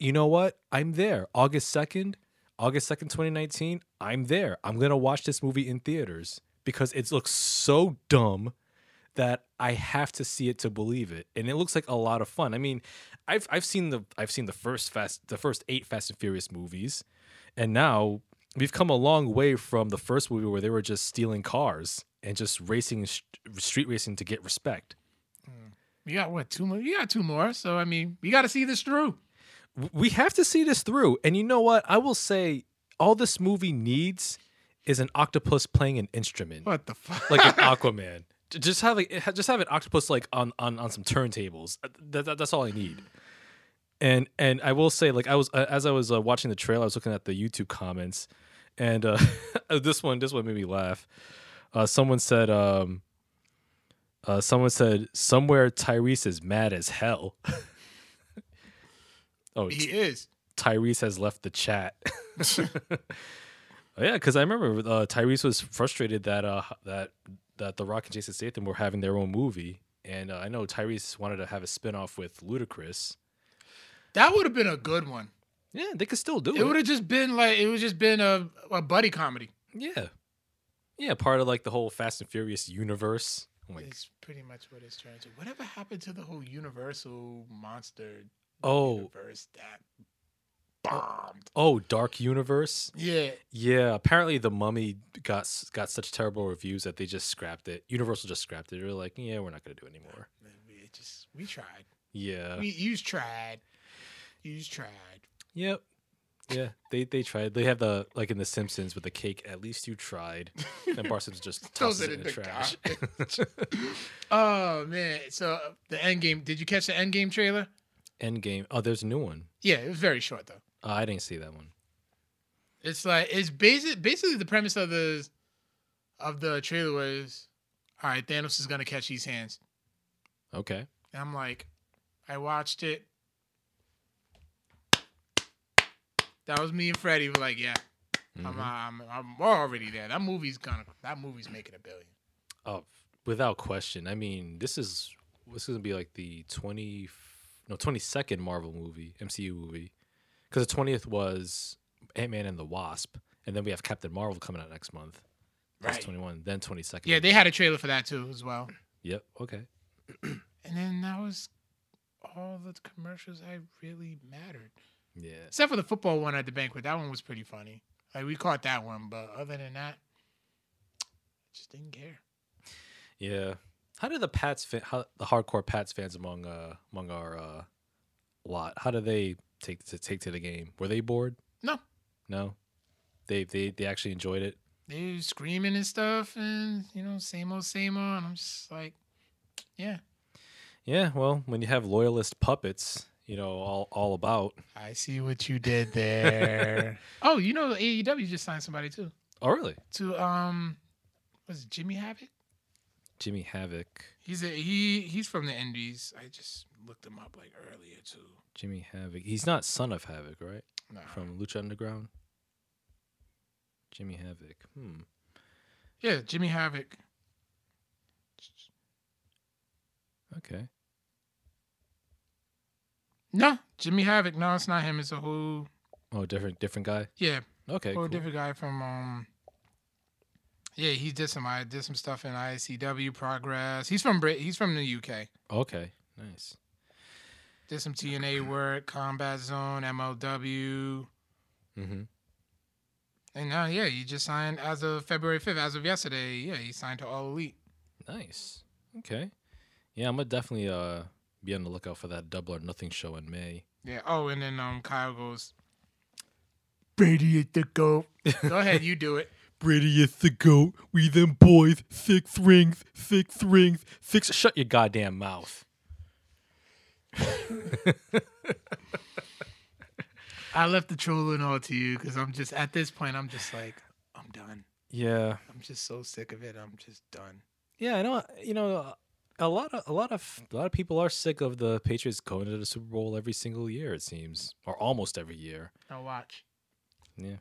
you know what? I'm there. August 2nd, 2019. I'm there. I'm gonna watch this movie in theaters because it looks so dumb that I have to see it to believe it, and it looks like a lot of fun. I mean, I've seen the first 8 Fast and Furious movies, and now. We've come a long way from the first movie where they were just stealing cars and just racing, street racing to get respect. You got what, 2 more? You got 2 more. So, I mean, we got to see this through. We have to see this through. And you know what? I will say all this movie needs is an octopus playing an instrument. What the fuck? Like an Aquaman. Just have an octopus like on some turntables. That's all I need. And I will say, like, I was watching the trailer, I was looking at the YouTube comments, and this one made me laugh. Someone said somewhere Tyrese is mad as hell. Oh, he is. Tyrese has left the chat. Yeah, because I remember Tyrese was frustrated that The Rock and Jason Statham were having their own movie, and I know Tyrese wanted to have a spinoff with Ludacris. That would have been a good one. Yeah, they could still do it. It would have just been like a buddy comedy. Yeah, yeah, part of like the whole Fast and Furious universe. Like, it's pretty much what it's trying to. Whatever happened to the whole Universal Monster universe that bombed? Oh, Dark Universe. Yeah, yeah. Apparently, The Mummy got such terrible reviews that they just scrapped it. Universal just scrapped it. They were like, yeah, we're not gonna do it anymore. We tried. Yeah, you tried. Yep. Yeah, they tried. They have the, like in The Simpsons with the cake, at least you tried. And Bart Simpson just tosses it in the trash. Oh, man. So the Endgame, did you catch the Endgame trailer? Endgame. Oh, there's a new one. Yeah, it was very short, though. I didn't see that one. It's like, it's basically the premise of the trailer was, all right, Thanos is going to catch these hands. Okay. And I'm like, I watched it. That was me and Freddie. We're like, yeah, mm-hmm. I'm already there. That movie's making $1 billion. Oh, without question. I mean, this is gonna be like the 22nd Marvel movie, MCU movie, because the 20th was Ant-Man and the Wasp, and then we have Captain Marvel coming out next month. That's right. 21, then 22nd. Yeah, they had a trailer for that too as well. Yep. Okay. And then that was all the commercials that really mattered. Yeah. Except for the football one at the banquet. That one was pretty funny. Like, we caught that one, but other than that, I just didn't care. Yeah. How do the Pats the hardcore Pats fans among our lot, how do they take to the game? Were they bored? No. They actually enjoyed it. They were screaming and stuff and, you know, same old, and I'm just like, yeah. Yeah, well, when you have loyalist puppets, you know, all about. I see what you did there. Oh, you know, AEW just signed somebody too. Oh, really? To was it Jimmy Havoc? Jimmy Havoc. He's from the Indies. I just looked him up like earlier too. Jimmy Havoc. He's not son of Havoc, right? No. From Lucha Underground. Jimmy Havoc. Yeah, Jimmy Havoc. Okay. No, Jimmy Havoc. No, it's not him. It's a whole... Oh, different guy? Yeah. Okay, cool. Different guy from... Yeah, he did some stuff in ICW, Progress. He's from the UK. Okay, nice. Did some TNA work, Combat Zone, MLW. Mm-hmm. And now, yeah, he just signed as of February 5th, as of yesterday. Yeah, he signed to All Elite. Nice. Okay. Yeah, I'm going to definitely... be on the lookout for that Double or Nothing show in May. Yeah. Oh, and then Kyle goes, Brady is the GOAT. Go ahead, you do it. Brady is the GOAT. We them boys. Six rings. Shut your goddamn mouth. I left the trolling all to you because I'm just, at this point, I'm just like, I'm done. Yeah. I'm just so sick of it. I'm just done. Yeah, I know. You know, A lot of people are sick of the Patriots going to the Super Bowl every single year, it seems, or almost every year. Now watch. Yeah.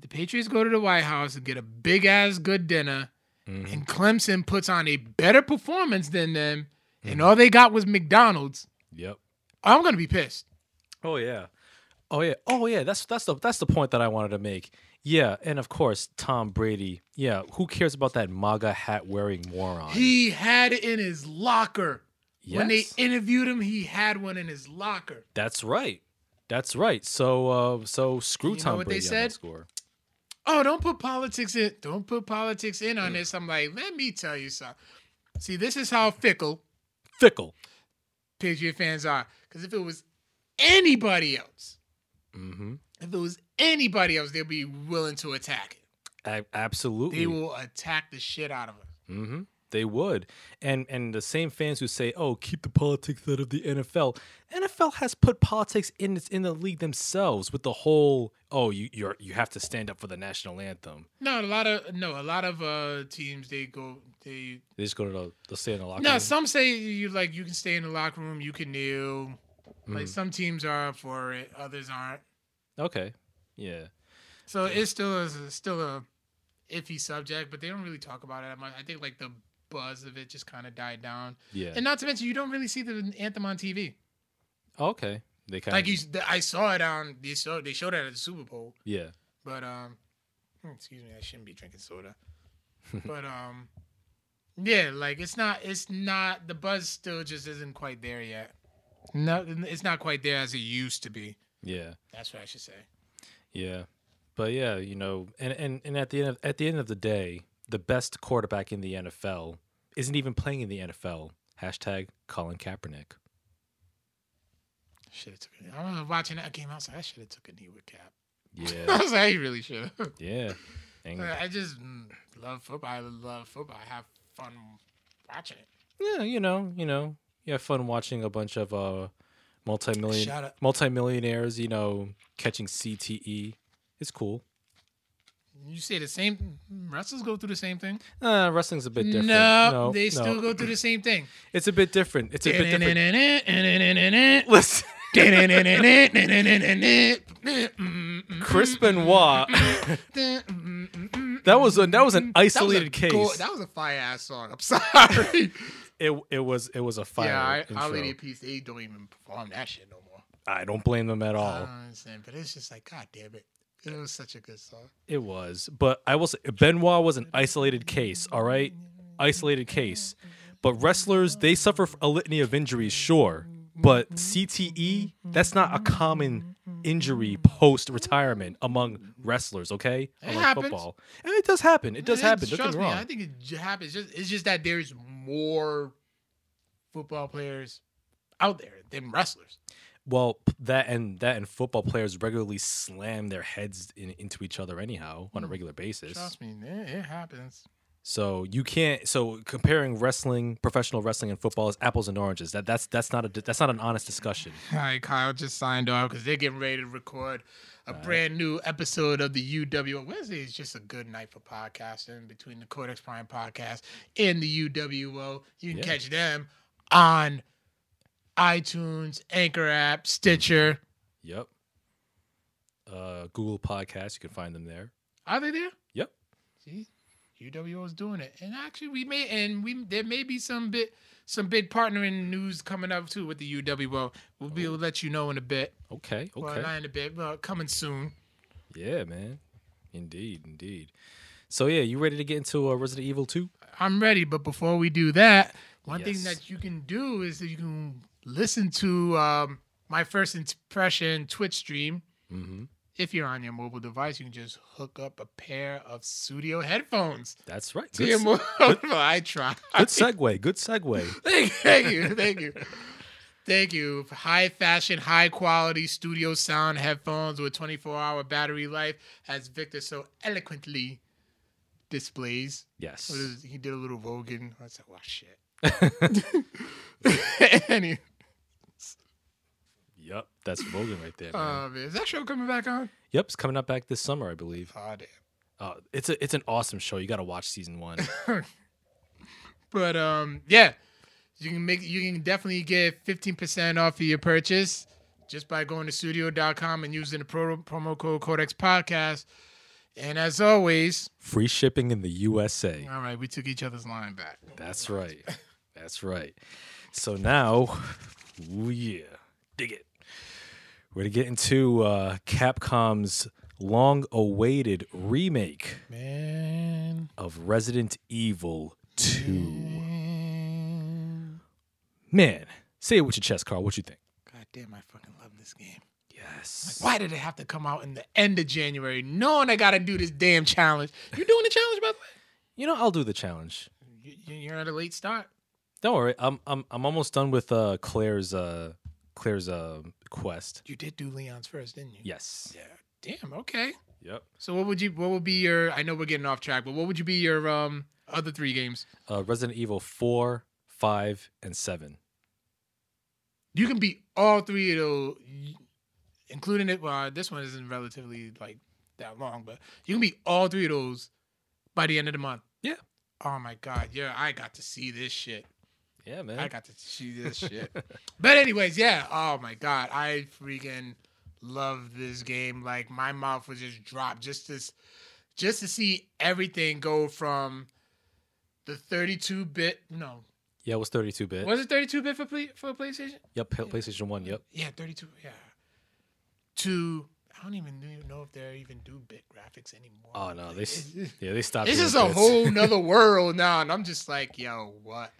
The Patriots go to the White House and get a big ass good dinner, mm-hmm. and Clemson puts on a better performance than them, mm-hmm. and all they got was McDonald's. Yep. I'm gonna be pissed. Oh yeah. That's the point that I wanted to make. Yeah, and of course, Tom Brady. Yeah, who cares about that MAGA hat-wearing moron? He had it in his locker. Yes. When they interviewed him, he had one in his locker. That's right. So screw Tom Brady on that score. Oh, don't put politics in. Don't put politics in on this. I'm like, let me tell you something. See, this is how fickle Patriot fans are. Because if it was anybody else, mm-hmm. They'll be willing to attack it. Absolutely. They will attack the shit out of us. Mm-hmm. They would. And the same fans who say, oh, keep the politics out of the NFL. NFL has put politics in the league themselves with the whole, oh, you have to stand up for the national anthem. A lot of teams, they just go to the stay in the locker room. No, some say you can stay in the locker room, you can kneel. Like some teams are for it, others aren't. Okay. Yeah. So it's still a iffy subject, but they don't really talk about it that much. I think like the buzz of it just kind of died down. Yeah. And not to mention, you don't really see the anthem on TV. Okay. They kind like of... I saw it on they showed it at the Super Bowl. Yeah. But excuse me, I shouldn't be drinking soda. But yeah, like it's not the buzz still just isn't quite there yet. No, it's not quite there as it used to be. Yeah. That's what I should say. Yeah. But yeah, you know, and at the end of the day, the best quarterback in the NFL isn't even playing in the NFL. Hashtag Colin Kaepernick. Should have took a knee. I remember watching that game. I was like, I should have took a knee with Cap. Yeah. I was like, I really should have. Yeah. I just love football. I love football. I have fun watching it. Yeah, you know, you have fun watching a bunch of multimillionaires, you know, catching CTE. It's cool. You say the same. Wrestlers go through the same thing. Wrestling's a bit different. No, they still go through the same thing. It's a bit different. It's a bit different. Listen. Chris Benoit. That was an isolated case. That was a fire ass song. I'm sorry. It was a fire. Yeah, R.I.P. Peace. They don't even perform that shit no more. I don't blame them at all. I don't understand, but it's just like, God damn it. It was such a good song. It was. But I will say, Benoit was an isolated case, all right? Isolated case. But wrestlers, they suffer a litany of injuries, sure. But CTE, that's not a common injury post-retirement among wrestlers, okay? It happens. Football. And it does happen. It does happen. Trust me, I think it happens. It's just that there's more football players out there than wrestlers. Well, that and football players regularly slam their heads into each other anyhow on a regular basis. Trust me, it happens. So you can't. So comparing wrestling, professional wrestling, and football is apples and oranges. That's not an honest discussion. All right, Kyle just signed off because they're getting ready to record a brand new episode of the UWO. Wednesday is just a good night for podcasting between the Codex Prime Podcast and the UWO. You can catch them on iTunes, Anchor app, Stitcher. Yep. Google Podcasts. You can find them there. Are they there? Yep. See, UWO is doing it, and actually, there may be some big partnering news coming up too with the UWO. We'll let you know in a bit. Okay. Well, not in a bit, but coming soon. Yeah, man. Indeed. So yeah, you ready to get into Resident Evil 2? I'm ready, but before we do that, one thing that you can do is that you can listen to my first impression Twitch stream. Mm-hmm. If you're on your mobile device, you can just hook up a pair of studio headphones. That's right. I try. Good segue. Thank you. High fashion, high quality studio sound headphones with 24-hour battery life, as Victor so eloquently displays. Yes. He did a little Vogan. I said, "Wow, shit." Yep, that's Vogan right there, man. Is that show coming back on? Yep, it's coming up back this summer, I believe. Oh, damn. It's an awesome show. You got to watch season 1. But yeah, you can definitely get 15% off of your purchase just by going to studio.com and using the promo code Codex Podcast. And as always, free shipping in the USA. All right, we took each other's line back. That's right. That's right. So now, ooh, yeah, dig it. We're going to get into Capcom's long-awaited remake of Resident Evil 2. Man, say it with your chest, Carl. What you think? God damn, I fucking love this game. Yes. Like, why did it have to come out in the end of January? Knowing I got to do this damn challenge. You doing the challenge, by the way? You know, I'll do the challenge. You're at a late start. Don't worry. I'm almost done with Claire's quest. You did do Leon's first, didn't you? Yes. Yeah. Damn. Okay. Yep. So what would be your? I know we're getting off track, but what would you be your other three games? Resident Evil 4, 5, and 7. You can beat all three of those, including it. Well, this one isn't relatively like that long, but you can beat all three of those by the end of the month. Yeah. Oh my God. Yeah, I got to see this shit. Yeah, man. I got to see this shit. But anyways, yeah. Oh my God. I freaking love this game. Like, my mouth was just dropped just to see everything go from the 32-bit. No. Yeah, it was 32-bit. Was it 32-bit for PlayStation? Yep, PlayStation 1, yep. Yeah, 32, yeah. To, I don't even know if they even do bit graphics anymore. Oh, no, they stopped. This is a whole nother world now, and I'm just like, yo, what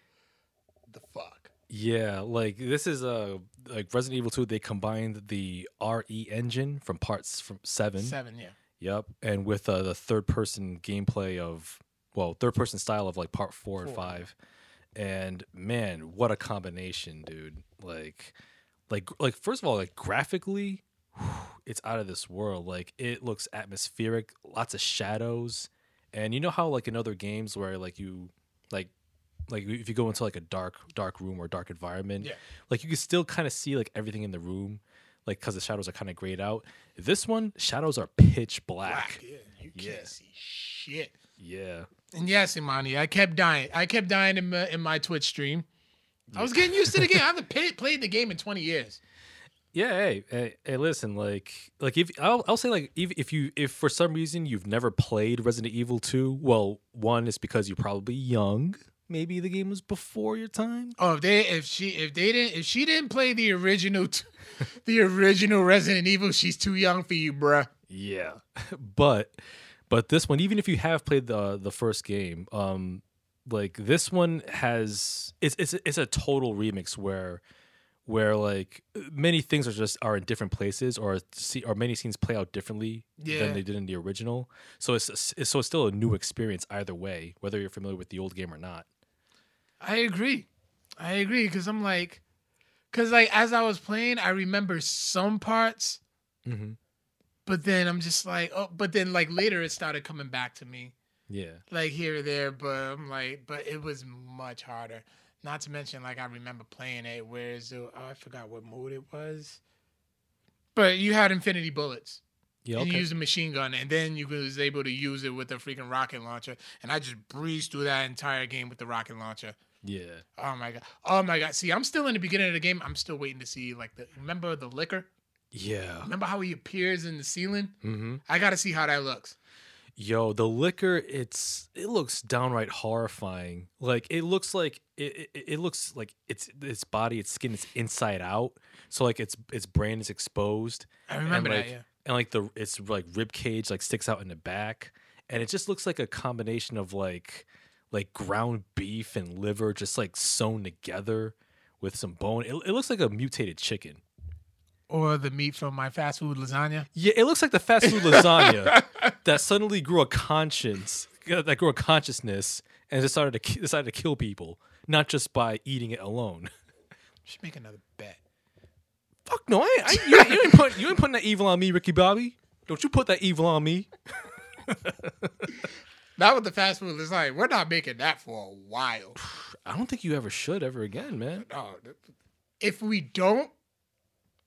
the fuck? Yeah, like, this is, like, Resident Evil 2, they combined the RE engine from parts from 7. 7, yeah. Yep, and with the third-person gameplay of, well, third-person style of, like, part 4 and 5. And man, what a combination, dude! Like first of all, like graphically, whew, it's out of this world. Like, it looks atmospheric, lots of shadows, and you know how like in other games where like you like if you go into like a dark room or dark environment, yeah, like you can still kind of see like everything in the room, like because the shadows are kind of grayed out. This one, shadows are pitch black. Yeah, you can't see shit. Yeah. And yes, Imani, I kept dying in my Twitch stream. I was getting used to the game. I haven't played the game in 20 years. Yeah, hey, listen, like if I'll say like if for some reason you've never played Resident Evil 2, well, one is because you're probably young. Maybe the game was before your time. Oh, if she didn't play the original Resident Evil, she's too young for you, bruh. Yeah, But this one, even if you have played the first game, like this one has it's a total remix where like many things are in different places or many scenes play out differently than they did in the original. So it's still a new experience either way, whether you're familiar with the old game or not. I agree because I'm like, as I was playing, I remember some parts. Mm-hmm. But then I'm just like, oh, but then like later it started coming back to me. Yeah. Like here or there, but it was much harder. Not to mention, like, I remember playing it, I forgot what mode it was. But you had infinity bullets. Yeah, and you used a machine gun, and then you was able to use it with a freaking rocket launcher. And I just breezed through that entire game with the rocket launcher. Yeah. Oh my God. See, I'm still in the beginning of the game. I'm still waiting to see, like, remember the liquor? Yeah. Remember how he appears in the ceiling? Mm-hmm. I got to see how that looks. Yo, the liquor, it looks downright horrifying. Like, it looks like its body, its skin is inside out. So like its brain is exposed. I remember that, yeah. And like its like rib cage like sticks out in the back, and it just looks like a combination of like ground beef and liver just like sewn together with some bone. It looks like a mutated chicken. Or the meat from my fast food lasagna. Yeah, it looks like the fast food lasagna that suddenly grew a consciousness, and decided to kill people, not just by eating it alone. We should make another bet. Fuck no, you ain't putting that evil on me, Ricky Bobby. Don't you put that evil on me. Not with the fast food lasagna. We're not making that for a while. I don't think you ever should ever again, man. No, if we don't,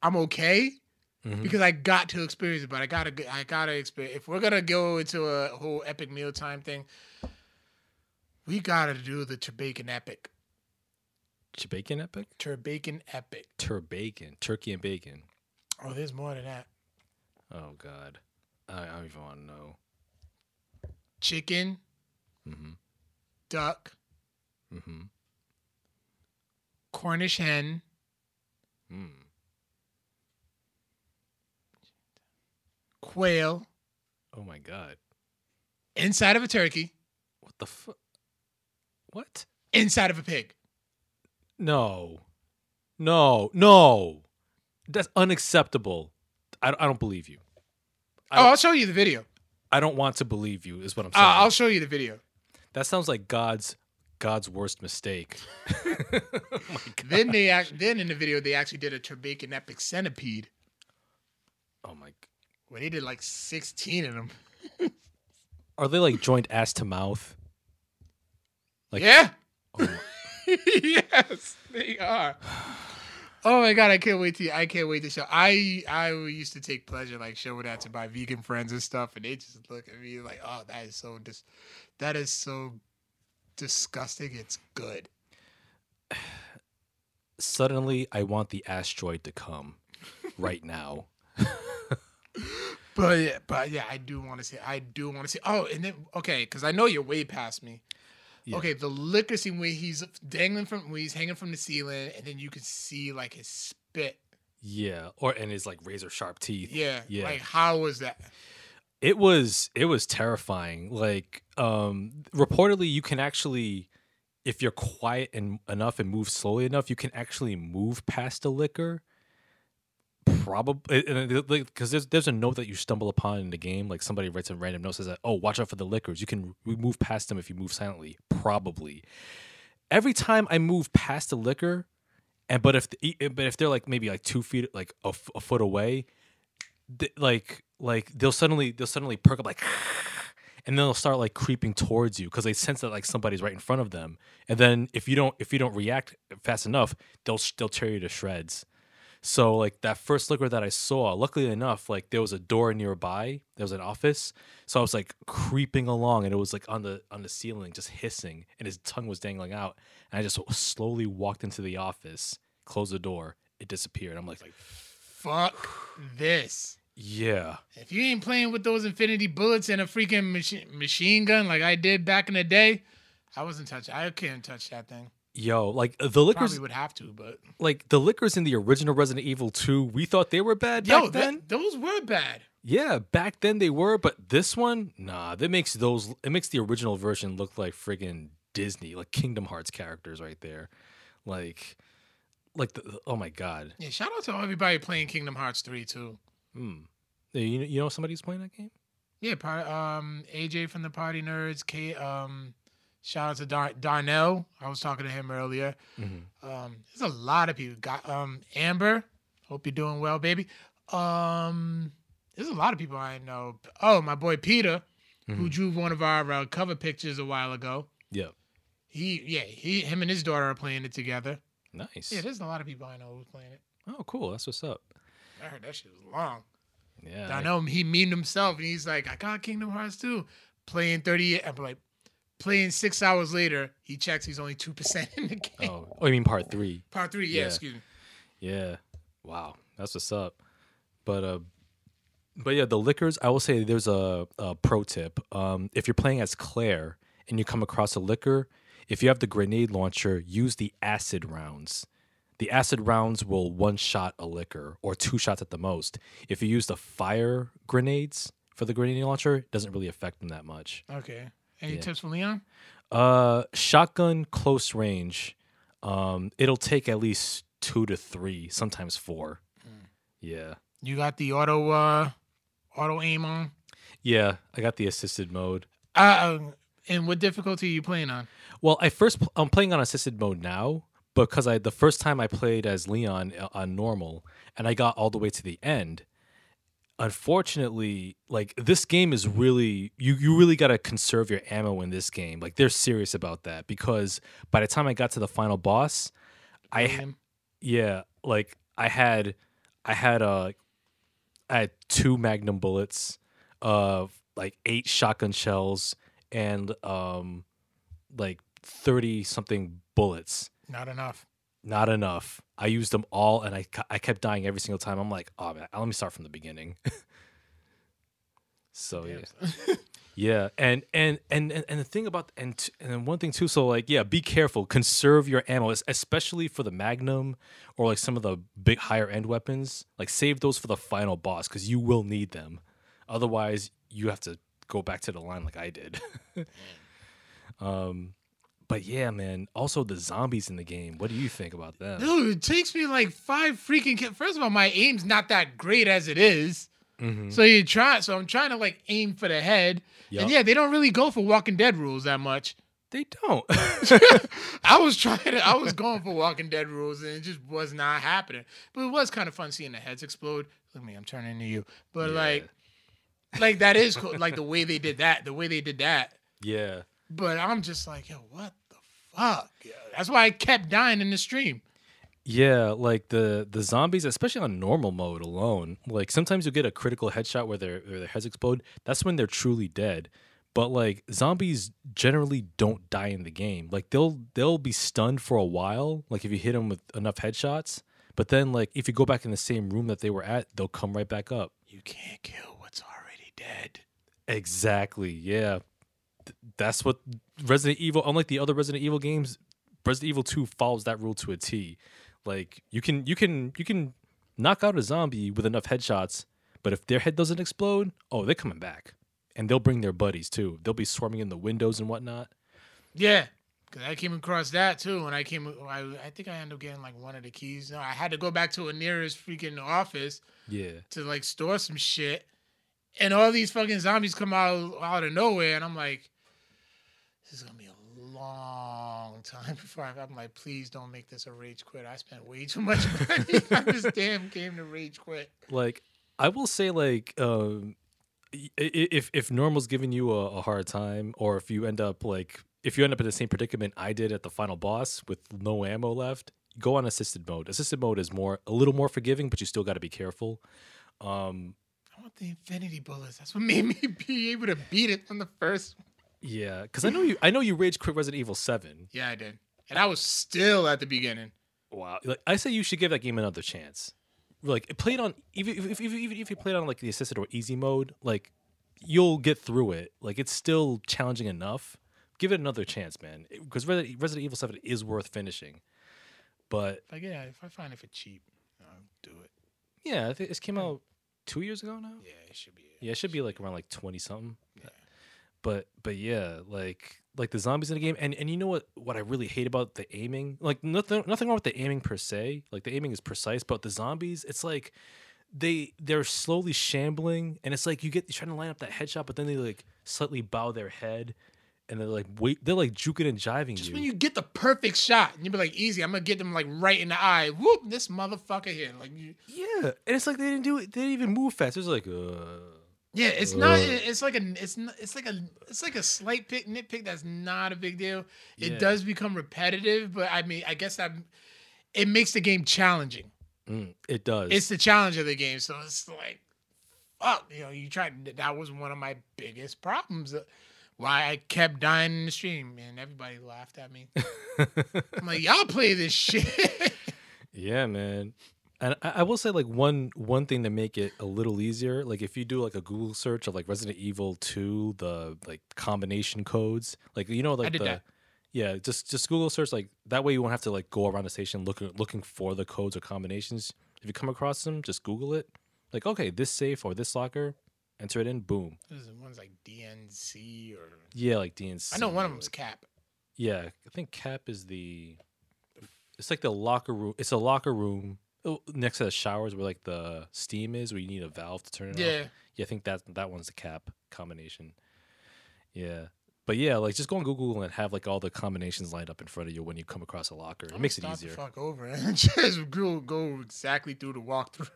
I'm okay, mm-hmm, because I got to experience it, but I gotta experience. If we're gonna go into a whole epic mealtime thing, we gotta do the Turbacan epic. Turbacan epic? Turbacan epic. Turbacan, turkey and bacon. Oh, there's more than that. Oh God, I don't even want to know. Chicken, mm-hmm, duck, mm-hmm, Cornish hen. Mm. Quail. Oh my God. Inside of a turkey. What the fuck? What? Inside of a pig. No. That's unacceptable. I don't believe you. I'll show you the video. I don't want to believe you is what I'm saying. I'll show you the video. That sounds like God's worst mistake. Oh my God. Then in the video they actually did a Turbacan epic centipede. Oh my God. Well, they did like 16 of them. Are they like joint ass to mouth? Like, yeah. Oh. Yes, they are. Oh my god, I can't wait to show. I used to take pleasure like showing that to my vegan friends and stuff, and they just look at me like, oh, that is so disgusting. It's good. Suddenly, I want the asteroid to come right now. but yeah, I do want to see. Oh, and then okay, because I know you're way past me. Yeah. Okay, the liquor scene where he's dangling from, where he's hanging from the ceiling, and then you can see like his spit. Yeah, and his like razor sharp teeth. Yeah. Like, how was that? It was terrifying. Like, reportedly, you can actually, if you're quiet enough and move slowly enough, you can actually move past the liquor. Probably, because there's a note that you stumble upon in the game. Like, somebody writes a random note, says that, oh, watch out for the liquors. You can move past them if you move silently. Probably. Every time I move past the liquor, but if they're like maybe like 2 feet, like a foot away, they'll suddenly perk up like, and then they'll start like creeping towards you because they sense that like somebody's right in front of them. And then if you don't react fast enough, they'll tear you to shreds. So, like, that first liquor that I saw, luckily enough, like, there was a door nearby. There was an office. So I was, like, creeping along, and it was, like, on the ceiling, just hissing, and his tongue was dangling out. And I just slowly walked into the office, closed the door. It disappeared. I'm like fuck this. Yeah. If you ain't playing with those infinity bullets and a freaking machine gun like I did back in the day, I can't touch that thing. Yo, like the liquors probably would have to, but like the liquors in the original Resident Evil 2, we thought they were bad. Yo, back then those were bad. Yeah, back then they were, but this one, nah, it makes the original version look like friggin' Disney, like Kingdom Hearts characters right there, like oh my god. Yeah, shout out to everybody playing Kingdom Hearts 3 too. You know somebody's playing that game? Yeah, AJ from the Party Nerds, Kate. Shout out to Darnell. I was talking to him earlier. Mm-hmm. There's a lot of people. Got Amber. Hope you're doing well, baby. There's a lot of people I know. Oh, my boy Peter, mm-hmm. who drew one of our cover pictures a while ago. Yeah. Him and his daughter are playing it together. Nice. Yeah, there's a lot of people I know who's playing it. Oh, cool. That's what's up. I heard that shit was long. Yeah. Darnell, he memed himself, and he's like, I got Kingdom Hearts 2. Playing 38. I'm like, playing 6 hours later, he checks he's only 2% in the game. Oh, you mean part 3? Part 3, yeah, excuse me. Yeah. Wow. That's what's up. But yeah, the liquors, I will say there's a pro tip. If you're playing as Claire and you come across a liquor, if you have the grenade launcher, use the acid rounds. The acid rounds will one-shot a liquor, or 2 shots at the most. If you use the fire grenades for the grenade launcher, it doesn't really affect them that much. Okay. Any tips for Leon? Shotgun close range. It'll take at least 2 to 3, sometimes 4. Mm. Yeah. You got the auto aim on? Yeah, I got the assisted mode. And what difficulty are you playing on? Well, I'm playing on assisted mode now because the first time I played as Leon on normal, and I got all the way to the end. Unfortunately, like, this game is really, you really got to conserve your ammo in this game. Like, they're serious about that, because by the time I got to the final boss, I had 2 magnum bullets, like 8 shotgun shells, and like 30 something bullets. Not enough. I used them all, and I kept dying every single time. I'm like, oh man, let me start from the beginning. So yeah. Yeah, and the thing about and one thing too. So like, yeah, be careful, conserve your ammo, especially for the Magnum or like some of the big higher end weapons. Like, save those for the final boss because you will need them. Otherwise, you have to go back to the line like I did. But yeah, man. Also, the zombies in the game. What do you think about that? Dude, it takes me like 5 freaking kills. First of all, my aim's not that great as it is. Mm-hmm. So I'm trying to like aim for the head. Yep. And yeah, they don't really go for Walking Dead rules that much. They don't. I was going for Walking Dead rules, and it just was not happening. But it was kind of fun seeing the heads explode. Look at me, I'm turning into you. But yeah. like that is cool. Like the way they did that. Yeah. But I'm just like, yo, what the fuck. That's why I kept dying in the stream. Yeah, like the zombies, especially on normal mode alone, like sometimes you'll get a critical headshot where their heads explode. That's when they're truly dead. But like zombies generally don't die in the game. Like they'll be stunned for a while, like if you hit them with enough headshots. But then like if you go back in the same room that they were at, they'll come right back up. You can't kill what's already dead. Exactly, yeah. That's what Resident Evil, unlike the other Resident Evil games, Resident Evil 2 follows that rule to a T. Like you can knock out a zombie with enough headshots, but if their head doesn't explode, oh, they're coming back, and they'll bring their buddies too. They'll be swarming in the windows and whatnot. Yeah, cause I came across that too, and I think I ended up getting like one of the keys. No, I had to go back to a nearest freaking office. Yeah. To like store some shit, and all these fucking zombies come out of nowhere, and I'm like, this is gonna be a long time before I'm like, please don't make this a rage quit. I spent way too much money on this damn game to rage quit. Like, I will say, like, if normal's giving you a hard time, or if you end up like, if you end up in the same predicament I did at the final boss with no ammo left, go on assisted mode. Assisted mode is a little more forgiving, but you still got to be careful. I want the infinity bullets. That's what made me be able to beat it from the first one. Yeah, because I know you rage quit Resident Evil 7. Yeah, I did, and I was still at the beginning. Wow, like, I say you should give that game another chance. Like, play it on even if you play it on like the assisted or easy mode, like you'll get through it. Like it's still challenging enough. Give it another chance, man, because Resident Evil 7 is worth finishing. But like, yeah, if I find it for cheap, I'll do it. Yeah, it came out 2 years ago now. Yeah, it should be. Yeah, it should be like around like 20-something. Yeah. But yeah, like the zombies in the game, and you know what I really hate about the aiming? Like nothing wrong with the aiming per se. Like the aiming is precise, but the zombies, it's like they're slowly shambling, and it's like you're trying to line up that headshot, but then they like slightly bow their head, and they're like juking and jiving. Just when you get the perfect shot, and you be like, easy, I'm gonna get them like right in the eye. Whoop, this motherfucker here. Like yeah, and it's like they didn't even move fast. It was like yeah, it's not. It's like a slight nitpick. That's not a big deal. It does become repetitive, but I mean, I guess it makes the game challenging. It does. It's the challenge of the game, so it's like, oh, you know, you tried. That was one of my biggest problems. Why I kept dying in the stream, and everybody laughed at me. I'm like, y'all play this shit. Yeah, man. And I will say, like, one thing to make it a little easier, like, if you do, like, a Google search of, like, Resident Evil 2, the, like, combination codes, like, you know, like, yeah, just Google search, like, that way you won't have to, like, go around the station looking for the codes or combinations. If you come across them, just Google it. Like, okay, this safe or this locker, enter it in, boom. There's ones like DNC or... Yeah, like DNC. I know one of them's Cap. Yeah, I think Cap is the... It's, like, the locker room. It's a locker room... Next to the showers where, like, the steam is, where you need a valve to turn it off. Yeah, I think that one's the Cap combination. Yeah. But, yeah, like, just go on Google and have, like, all the combinations lined up in front of you when you come across a locker. It makes it easier. Fuck over and just go exactly through the walkthrough.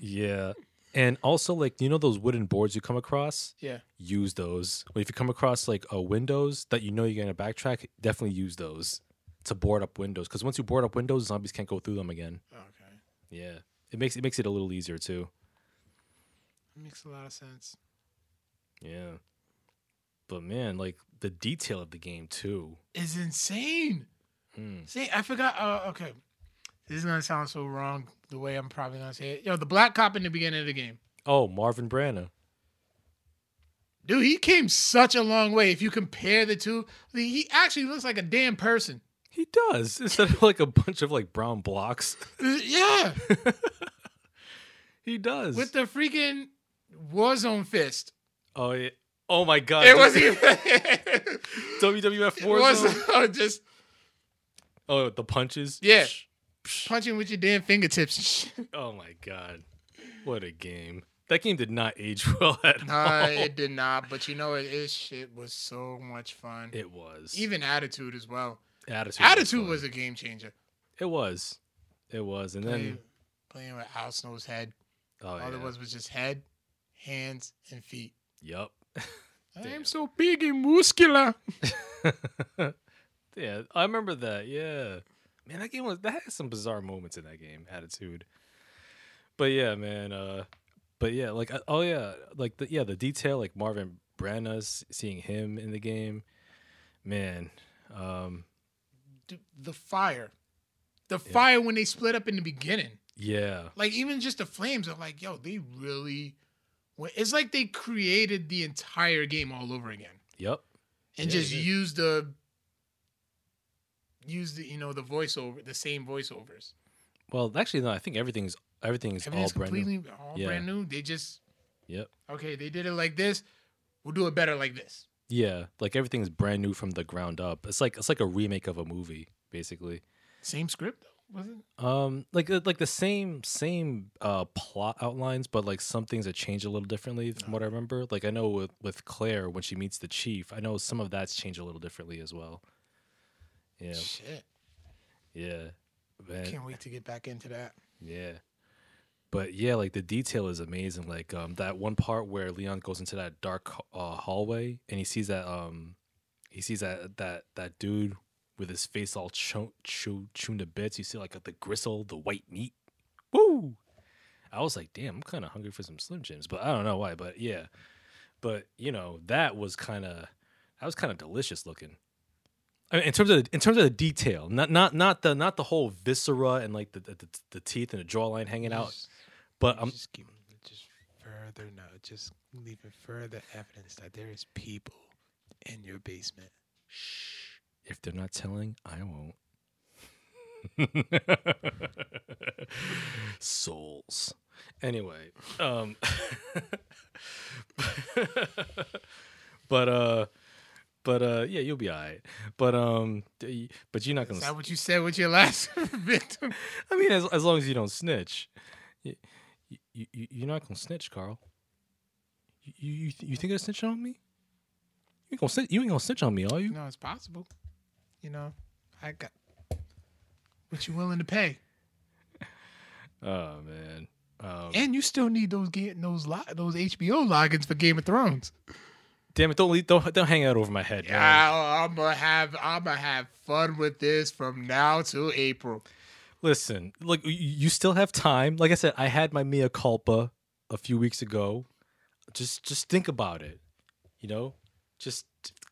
Yeah. And also, like, you know those wooden boards you come across? Yeah. Use those. If you come across, like, windows that you know you're going to backtrack, definitely use those to board up windows. Because once you board up windows, zombies can't go through them again. Okay. Yeah, it makes it a little easier too. It makes a lot of sense. Yeah, but man, like the detail of the game too is insane. See, I forgot. Okay, this is gonna sound so wrong the way I'm probably gonna say it. Yo, the black cop in the beginning of the game. Oh, Marvin Branagh. Dude, he came such a long way. If you compare the two, he actually looks like a damn person. He does, instead of like a bunch of like brown blocks. Yeah. He does. With the freaking Warzone fist. Oh, yeah. Oh my God. It wasn't even. WWF Warzone. It was just. Oh, the punches? Yeah. Psh, psh. Punching with your damn fingertips. Oh my God. What a game. That game did not age well at all. It did not. But you know, it shit was so much fun. It was. Even Attitude as well. Attitude was a game changer. It was. And then playing with Al Snow's head. Oh, all it was just head, hands, and feet. Yup. I am so big and muscular. Yeah, I remember that. Yeah, man, that game was, that had some bizarre moments in that game. Attitude, but yeah, man. But yeah, like oh yeah, like the yeah the detail, like Marvin Branagh's, seeing him in the game, man. Dude, the fire, the fire when they split up in the beginning. Yeah, like even just the flames. I'm like, yo, they really. It's like they created the entire game all over again. Yep. And yeah, just used the you know, the voiceover, the same voiceovers. Well, actually no, I think everything's all brand new. Everything's completely brand new. They just Yep. Okay, they did it like this. We'll do it better like this. Yeah, like everything's brand new from the ground up. It's like a remake of a movie, basically. Same script though, was it? Like the same plot outlines, but like some things that change a little differently from what I remember. Like I know with Claire when she meets the chief, I know some of that's changed a little differently as well. Yeah. Shit. Yeah. Man. Can't wait to get back into that. Yeah. But yeah, like the detail is amazing. Like that one part where Leon goes into that dark hallway and he sees that dude with his face all chewed to bits. You see like the gristle, the white meat. Woo! I was like, damn, I'm kind of hungry for some Slim Jims, but I don't know why. But yeah, but you know that was kind of delicious looking. I mean, in terms of the detail, not the whole viscera and like the teeth and the jawline hanging out, but I'm just leaving further evidence that there is people in your basement. Shh! If they're not telling, I won't. Souls. Anyway, But yeah, you'll be all right. But you're not gonna. Is that what you said with your last victim? I mean, as long as you don't snitch, you're not gonna snitch, Carl. You think you're snitching on me? You ain't gonna snitch on me, are you? No, it's possible. You know, I got. What you willing to pay? Oh man. And you still need those HBO logins for Game of Thrones. Damn it! Don't hang out over my head. Man. Yeah, I'm gonna have fun with this from now to April. Listen, like you still have time. Like I said, I had my mea culpa a few weeks ago. Just think about it. You know, just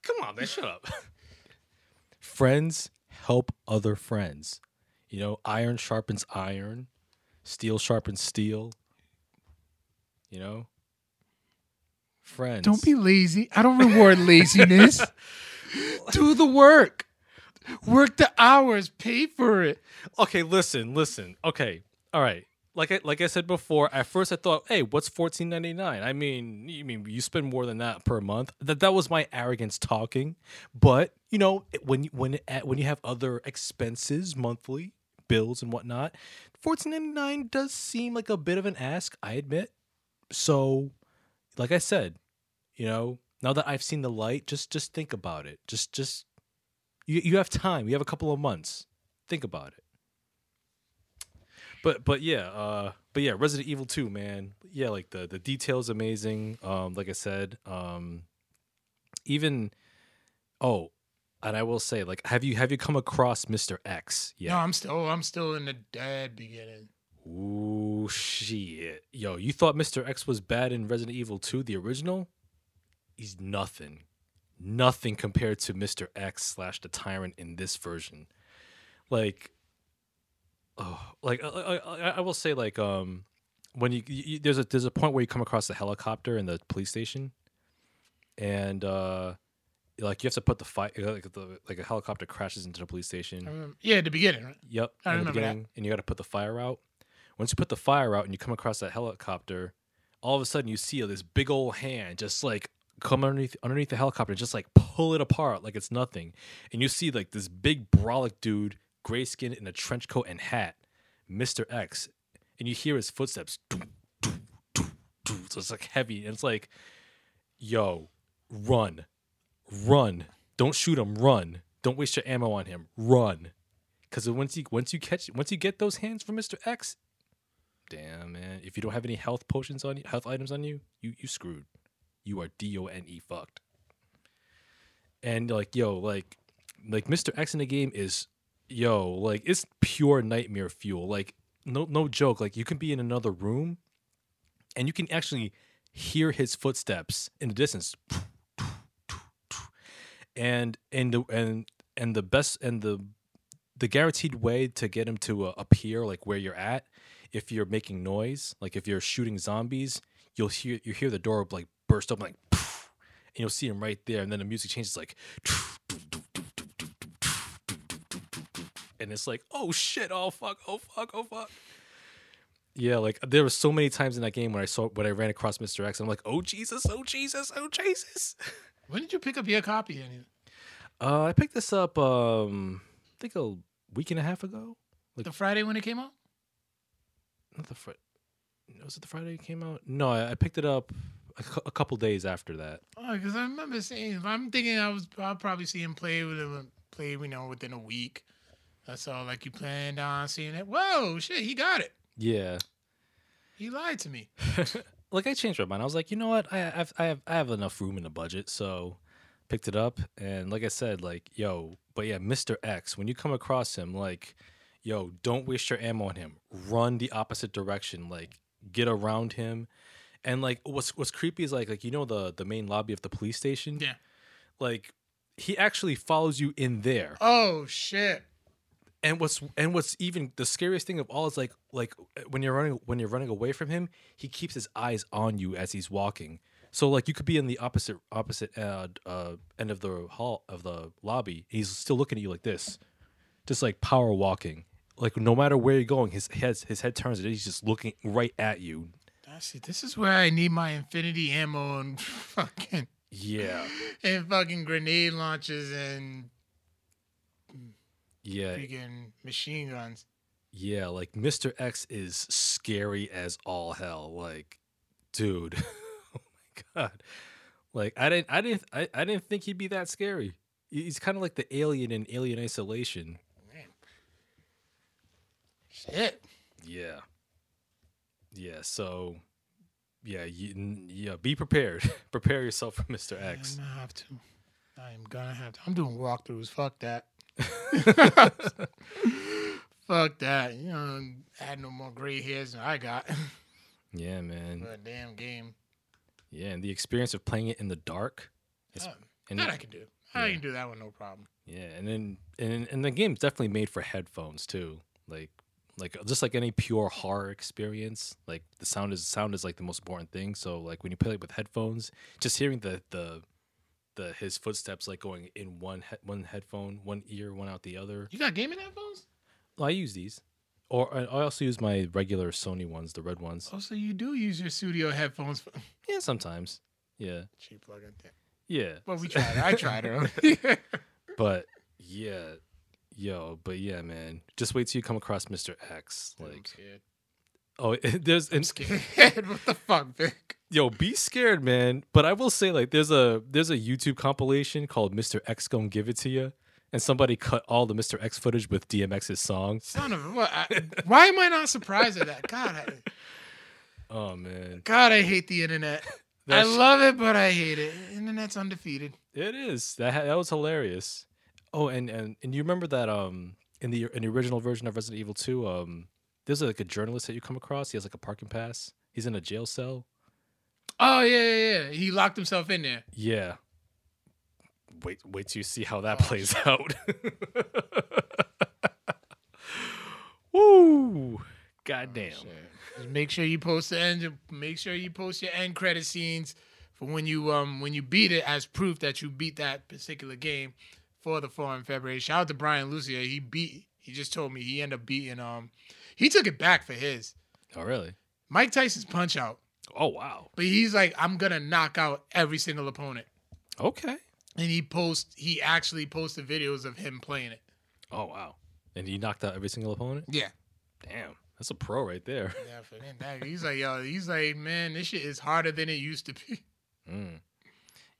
come on, man. Shut up. Friends help other friends. You know, iron sharpens iron, steel sharpens steel. You know. Friends. Don't be lazy. I don't reward laziness. Do the work. Work the hours. Pay for it. Okay, listen. Okay, all right. Like I said before, at first I thought, hey, what's $14.99? I mean, you spend more than that per month. That was my arrogance talking. But you know, when you have other expenses, monthly bills and whatnot, $14.99 does seem like a bit of an ask. I admit. So. Like I said, you know, now that I've seen the light, just think about it. Just you have time. You have a couple of months. Think about it. But yeah, Resident Evil 2, man. Yeah, like the detail's amazing. Like I said, and I will say, like, have you come across Mr. X yet? No, I'm still in the dead beginning. Ooh, shit. Yo, you thought Mr. X was bad in Resident Evil 2, the original? He's nothing. Nothing compared to Mr. X / the Tyrant in this version. Like, oh, like, I will say, like, when you there's a point where you come across the helicopter in the police station, and, like, you have to put the fight, like a helicopter crashes into the police station. Yeah, at the beginning, right? Yep. I remember that. And you got to put the fire out. Once you put the fire out and you come across that helicopter, all of a sudden you see this big old hand just like come underneath the helicopter and just like pull it apart like it's nothing. And you see like this big brolic dude, gray skin in a trench coat and hat, Mr. X. And you hear his footsteps. So it's like heavy. And it's like, yo, run. Don't shoot him, run. Don't waste your ammo on him, run. Because once you get those hands from Mr. X, damn man, if you don't have any health potions on you, health items on you, you screwed. You are D-O-N-E fucked. And like yo, like like Mr. X in the game is, yo, like it's pure nightmare fuel. Like no joke. Like you can be in another room and you can actually hear his footsteps in the distance. And the guaranteed way to get him to appear like where you're at, if you're making noise, like if you're shooting zombies, you hear the door like burst open, like, and you'll see him right there. And then the music changes like, and it's like, oh shit, oh fuck, oh fuck, oh fuck. Yeah, like there were so many times in that game when I ran across Mr. X, I'm like, oh Jesus, oh Jesus, oh Jesus. When did you pick up your copy? I picked this up, I think a week and a half ago. Like, the Friday when it came out? Not the Friday. Was it the Friday it came out? No, I picked it up a couple days after that. Oh, because I remember seeing. I'm thinking I'll probably see him play. You know, within a week. That's all. Like you planned on seeing it. Whoa, shit! He got it. Yeah. He lied to me. Like I changed my mind. I was like, you know what? I have enough room in the budget, so picked it up. And like I said, like yo, but yeah, Mr. X. When you come across him, like yo, don't waste your ammo on him. Run the opposite direction. Like get around him. And like what's creepy is like you know the main lobby of the police station. Yeah. Like he actually follows you in there. Oh shit. And what's even the scariest thing of all is like when you're running away from him, he keeps his eyes on you as he's walking. So like you could be in the opposite end of the hall of the lobby. He's still looking at you like this, just like power walking. Like no matter where you're going, his head turns and he's just looking right at you. See, this is where I need my infinity ammo and fucking and grenade launchers and freaking machine guns. Yeah, like Mr. X is scary as all hell. Like, dude, oh my god, like I didn't think he'd be that scary. He's kind of like the alien in Alien Isolation. Man. Shit. Yeah. Yeah. So. Yeah, be prepared. Prepare yourself for Mr. X. I'm gonna have to. I'm doing walkthroughs. Fuck that. Fuck that. You know, add no more gray hairs than I got. Yeah, man. What a damn game. Yeah, and the experience of playing it in the dark. I can do. I can do that one, no problem. Yeah, and the game's definitely made for headphones too. Like just like any pure horror experience, like the sound is like the most important thing. So like when you play it with headphones, just hearing the his footsteps like going in one headphone, one ear, one out the other. You got gaming headphones? Well, I use these, or I also use my regular Sony ones, the red ones. Oh, so you do use your studio headphones? Yeah, sometimes. Yeah. Cheap plug in there. Yeah. Well, we tried. I tried it. But yeah. Yo, but yeah, man. Just wait till you come across Mr. X. Like, I'm scared. Oh, I'm scared. What the fuck, Vic? Yo, be scared, man. But I will say, like, there's a YouTube compilation called "Mr. X Gonna Give It to You," and somebody cut all the Mr. X footage with DMX's song. Son of a, why am I not surprised at that? God. Oh man. God, I hate the internet. I love it, but I hate it. Internet's undefeated. It is. That was hilarious. Oh, and you remember that in the original version of Resident Evil 2, there's like a journalist that you come across. He has like a parking pass. He's in a jail cell. Oh yeah. He locked himself in there. Yeah. Wait till you see how that plays out. Woo! Goddamn. Just make sure you post the end. Make sure you post your end credit scenes for when you beat it as proof that you beat that particular game. For the 4th in February. Shout out to Brian Lucia. He just told me he ended up beating he took it back for his. Oh really? Mike Tyson's punch out. Oh wow. But he's like, I'm gonna knock out every single opponent. Okay. And he actually posted videos of him playing it. Oh wow. And he knocked out every single opponent? Yeah. Damn. That's a pro right there. Yeah, for him. He's like, man, this shit is harder than it used to be. Mm.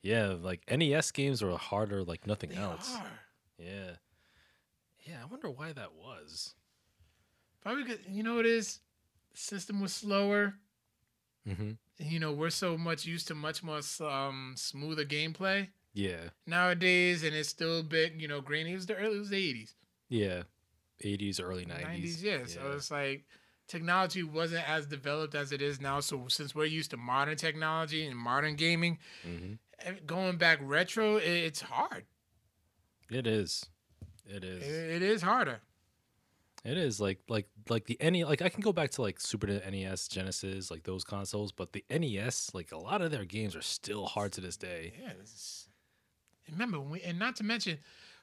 Yeah, like NES games are harder, like nothing else. They are. Yeah, yeah. I wonder why that was. Probably because, you know what it is, the system was slower. Mm-hmm. You know, we're so much used to much more smoother gameplay. Yeah. Nowadays, and it's still a bit, you know, grainy. It was the 80s. Yeah. 80s, early 90s. Yeah. So it's like technology wasn't as developed as it is now. So since we're used to modern technology and modern gaming, going back retro, it's hard. It is harder. It is like the NES. Like I can go back to like Super NES, Genesis, like those consoles, but the NES, like a lot of their games are still hard to this day. Yeah, remember when we, and not to mention,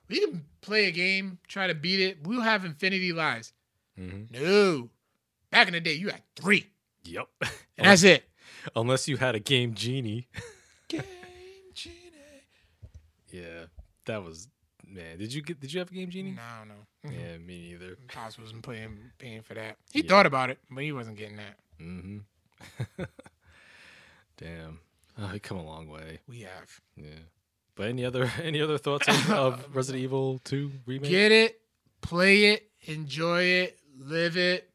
we can play a game, try to beat it. We'll have infinity lives. No, back in the day, you had 3. Yep, and that's it. Unless you had a Game Genie. Yeah, that was. Man, did you have a Game Genie? No. Yeah, me neither. Pops wasn't paying for that. He thought about it, but he wasn't getting that. Damn. Oh, he come a long way. We have. Yeah. But any other thoughts of Resident Evil 2 remake? Get it, play it, enjoy it, live it,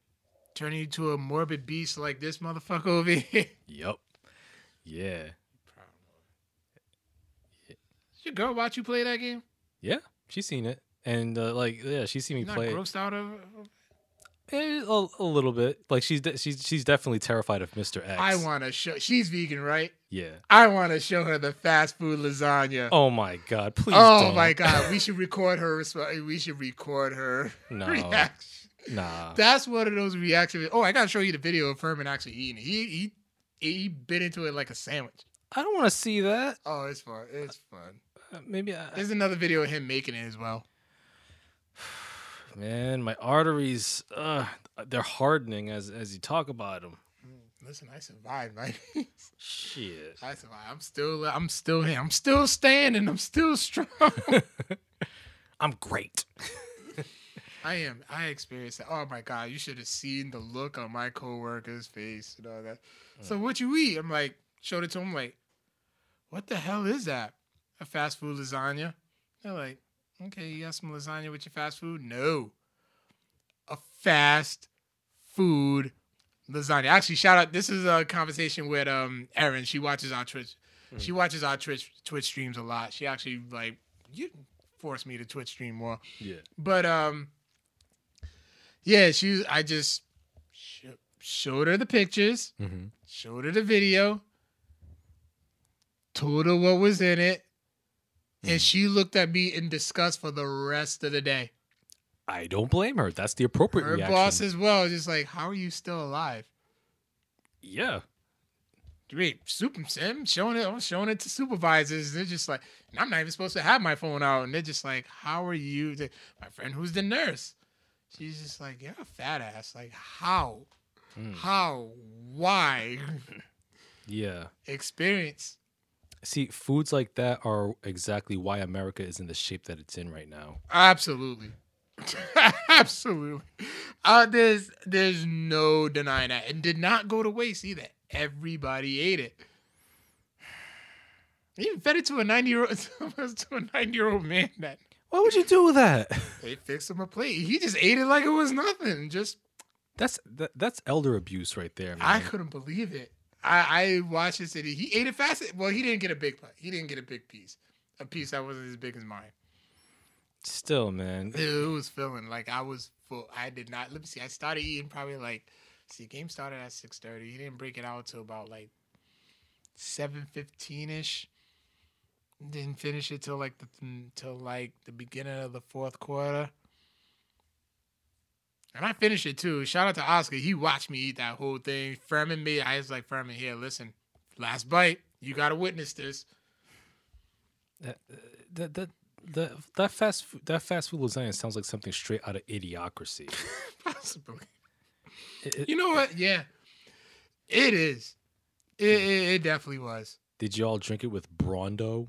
turn you into a morbid beast like this motherfucker over here. Yep. Yeah. Did your girl watch you play that game? Yeah, she's seen it, and she's seen me play. Not grossed out of it? A little bit. Like she's definitely terrified of Mr. X. I want to show. She's vegan, right? Yeah. I want to show her the fast food lasagna. Oh my god! Please. Oh don't. My god! We should record her. We should record her reaction. Nah. That's one of those reactions. Oh, I gotta show you the video of Herman actually eating it. He bit into it like a sandwich. I don't want to see that. Oh, it's fun. It's fun. There's another video of him making it as well. Man, my arteries, they're hardening as you talk about them. Listen, I survived, man. Shit, I survived. I'm still here. I'm still standing. I'm still strong. I'm great. I am. I experienced that. Oh my god, you should have seen the look on my coworker's face and all that. So what you eat? I'm like, showed it to him. Like, what the hell is that? A fast food lasagna. They're like, okay, you got some lasagna with your fast food? No. A fast food lasagna. Actually, shout out. This is a conversation with Erin. She watches our Twitch. She watches our Twitch streams a lot. She actually forced me to Twitch stream more. Yeah. But I just showed her the pictures, showed her the video, told her what was in it. And she looked at me in disgust for the rest of the day. I don't blame her. That's the appropriate reaction. Her boss as well is just like, how are you still alive? Yeah. Great. I'm showing it to supervisors. They're just like, and I'm not even supposed to have my phone out. And they're just like, how are you? My friend who's the nurse. She's just like, you're a fat ass. Like, how? How? Why? Yeah. Experience. See, foods like that are exactly why America is in the shape that it's in right now. Absolutely. Absolutely. There's no denying that. It did not go to waste either. Everybody ate it. You fed it to a 90-year-old man. That Why would you do with that? They fixed him a plate. He just ate it like it was nothing. That's elder abuse right there, man. I couldn't believe it. I watched this and he ate it fast. Well, he didn't get a big pie. He didn't get a big piece. A piece that wasn't as big as mine. Still, man. It was filling. Like, I was full. I did not. Let me see. I started eating probably like, game started at 6:30. He didn't break it out till about like 7:15-ish. Didn't finish it till like the beginning of the fourth quarter. And I finished it, too. Shout out to Oscar. He watched me eat that whole thing. Furman made it. I was like, Furman, here, listen. Last bite. You got to witness this. That fast food lasagna sounds like something straight out of Idiocracy. Possibly. You know what? Yeah. It is. It definitely was. Did you all drink it with Brondo?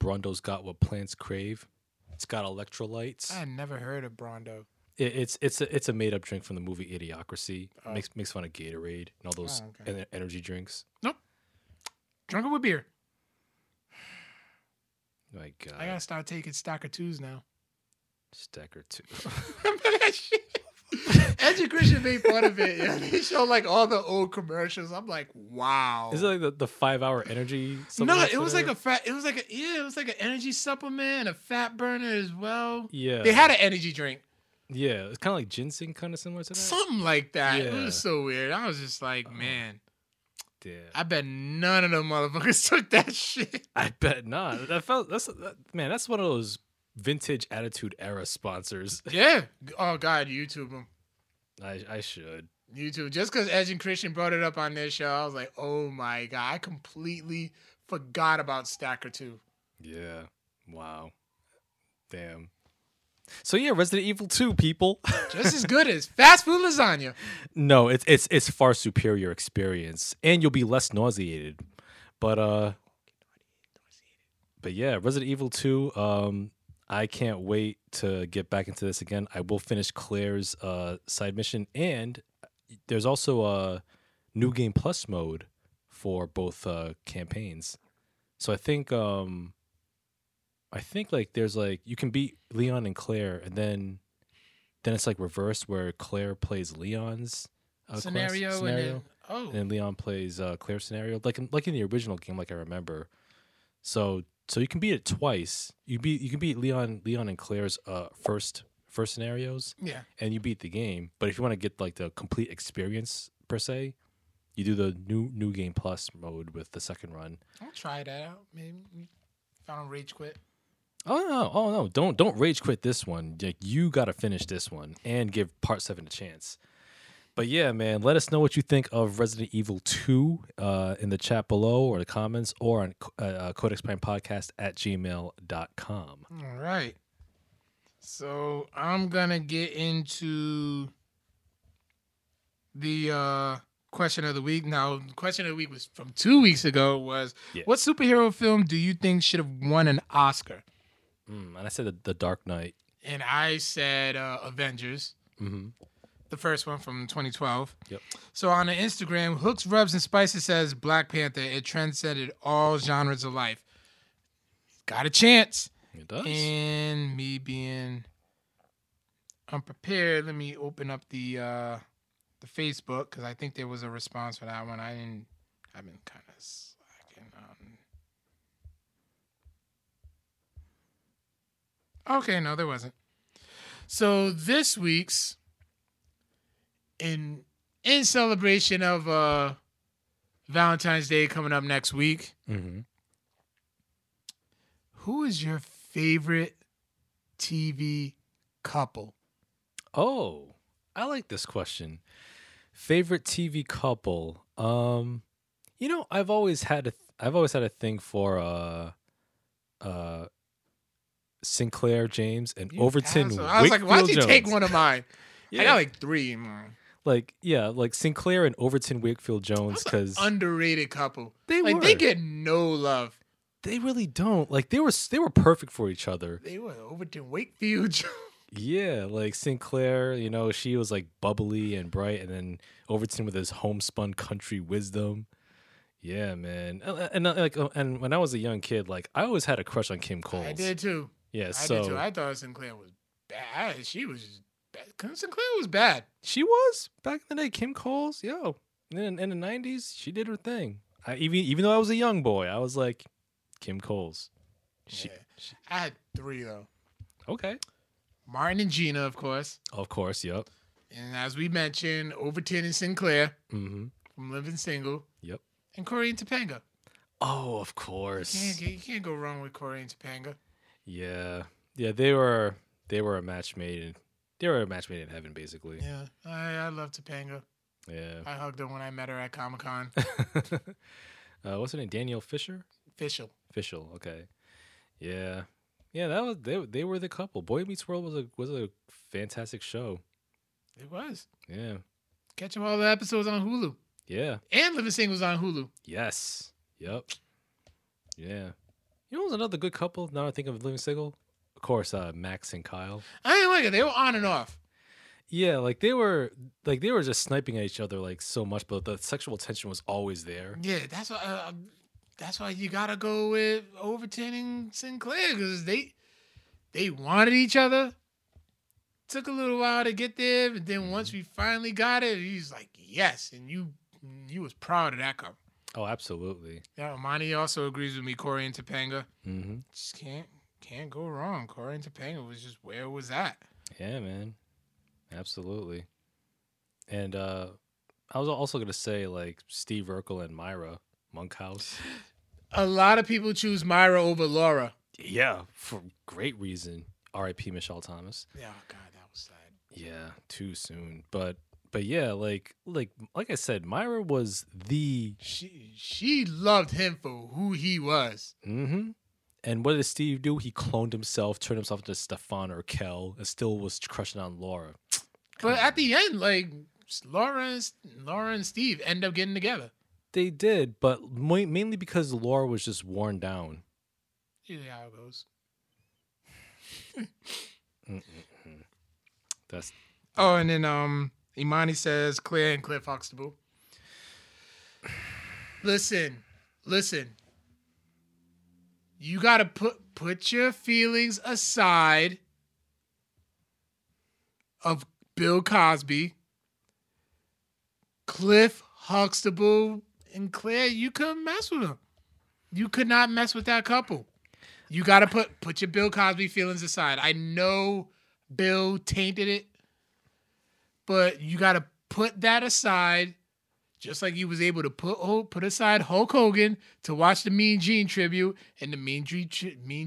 Brondo's got what plants crave. It's got electrolytes. I had never heard of Brondo. It's a made up drink from the movie Idiocracy. Oh. Makes fun of Gatorade and all those energy drinks. Nope, drunk it with beer. My God, I gotta start taking Stacker 2s now. Stacker 2. Remember that shit? Education made fun of it. Yeah, they show like all the old commercials. I'm like, wow. Is it like the 5 hour energy? No, it was like a fat. It was like an energy supplement, a fat burner as well. Yeah, they had an energy drink. Yeah, it's kind of like ginseng, kind of similar to that. Something like that. Yeah. It was so weird. I was just like, man. Yeah. I bet none of them motherfuckers took that shit. I bet not. That's one of those vintage Attitude Era sponsors. Yeah. Oh God, YouTube them. I should YouTube just because Edge and Christian brought it up on their show. I was like, oh my God, I completely forgot about Stacker 2. Yeah. Wow. Damn. So yeah, Resident Evil 2, people. Just as good as fast food lasagna. No, it's far superior experience, and you'll be less nauseated. But yeah, Resident Evil 2. I can't wait to get back into this again. I will finish Claire's side mission, and there's also a New Game Plus mode for both campaigns. So I think like there's like you can beat Leon and Claire, and then it's like reversed where Claire plays Leon's scenario, and then Leon plays Claire's scenario, like in the original game, like I remember. So you can beat it twice. You can beat Leon and Claire's first scenarios, yeah, and you beat the game. But if you want to get like the complete experience per se, you do the new game plus mode with the second run. I'll try that out. Maybe I don't rage quit. Oh no! Don't rage quit this one. Like, you got to finish this one and give Part 7 a chance. But yeah, man, let us know what you think of Resident Evil 2 in the chat below or the comments or on codexprimepodcast@gmail.com. All right. So I'm going to get into the question of the week. Now, the question of the week was from 2 weeks ago was, yeah, what superhero film do you think should have won an Oscar? And I said the Dark Knight. And I said Avengers. Mm-hmm. The first one from 2012. Yep. So on the Instagram, Hooks, Rubs, and Spices says Black Panther. It transcended all genres of life. Got a chance. It does. And me being unprepared, let me open up the Facebook because I think there was a response for that one. I've been kind of slacking on. Okay, no, there wasn't. So this week's. In celebration of Valentine's Day coming up next week, mm-hmm, who is your favorite TV couple? Oh, I like this question. Favorite TV couple. You know, I've always had a thing for Sinclair James and Overton Wakefield Jones. I was like, why'd you take one of mine? Yeah. I got like three in mine. Like, yeah, like Sinclair and Overton Wakefield Jones, because underrated couple. They get no love. They really don't. Like they were perfect for each other. They were Overton Wakefield Jones. Yeah, like Sinclair, you know, she was like bubbly and bright, and then Overton with his homespun country wisdom. Yeah, man. And when I was a young kid, like I always had a crush on Kim Coles. I did too. Yeah, I did too. I thought Sinclair was bad. She was just bad. Sinclair was bad. She was back in the day. Kim Coles, yo, in the 90s, she did her thing. Even though I was a young boy, I was like, Kim Coles. I had three though. Okay, Martin and Gina, of course, yep. And as we mentioned, Overton and Sinclair, mm-hmm, from Living Single, yep, and Corey and Topanga. Oh, of course, you can't go wrong with Corey and Topanga. Yeah, yeah, they were a match made in. They were a match made in heaven, basically. Yeah, I love Topanga. Yeah, I hugged her when I met her at Comic-Con. What's her name? Danielle Fisher. Fishel. Okay. Yeah, yeah. That was they were the couple. Boy Meets World was a fantastic show. It was. Yeah. Catch all the episodes on Hulu. Yeah. And Living Singles on Hulu. Yes. Yep. Yeah. You know, what was another good couple. Now I think of Living Single. Of course, Max and Kyle. I didn't like it. They were on and off. Yeah, like they were just sniping at each other like so much, but the sexual tension was always there. Yeah, that's why you gotta go with Overton and Sinclair because they wanted each other, took a little while to get there, but then once we finally got it, he's like, yes, and you was proud of that cover. Oh, absolutely. Yeah, Imani also agrees with me, Corey and Topanga. Mm-hmm. Just can't go wrong. Corey and Topanga was just, where was that? Yeah, man. Absolutely. And I was also going to say, like, Steve Urkel and Myra Monkhouse. A lot of people choose Myra over Laura. Yeah, for great reason. R.I.P. Michelle Thomas. Yeah, oh God, that was sad. Yeah, too soon. But yeah, like I said, Myra was the... She loved him for who he was. Mm-hmm. And what did Steve do? He cloned himself, turned himself into Stefan Urkel, and still was crushing on Laura. But at the end, like, Laura and Steve end up getting together. They did, but mainly because Laura was just worn down. You know how it goes. That's... Oh, and then Imani says Claire and Cliff Huxtable. Listen. You gotta put your feelings aside of Bill Cosby. Cliff Huxtable and Claire, you couldn't mess with them. You could not mess with that couple. You got to put your Bill Cosby feelings aside. I know Bill tainted it, but you got to put that aside, just like you was able to put aside Hulk Hogan to watch the Mean Gene tribute, and the Mean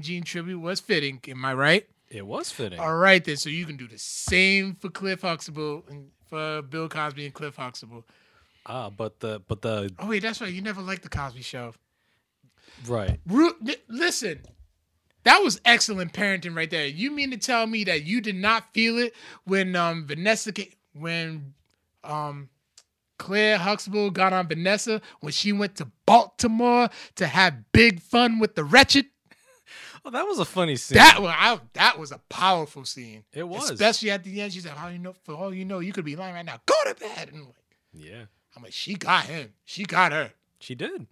Gene tribute was fitting. Am I right? It was fitting. All right, then. So you can do the same for Cliff Huxtable and for Bill Cosby and Cliff Huxtable. Ah, but the oh wait, that's right. You never liked the Cosby Show. Right. Listen, that was excellent parenting right there. You mean to tell me that you did not feel it when Claire Huxtable got on Vanessa when she went to Baltimore to have big fun with the wretched? Oh, that was a funny scene. That was a powerful scene. It was, especially at the end. She said, "How you know? For all you know, you could be lying right now. Go to bed." And I'm like, yeah, she got him. She got her. She did.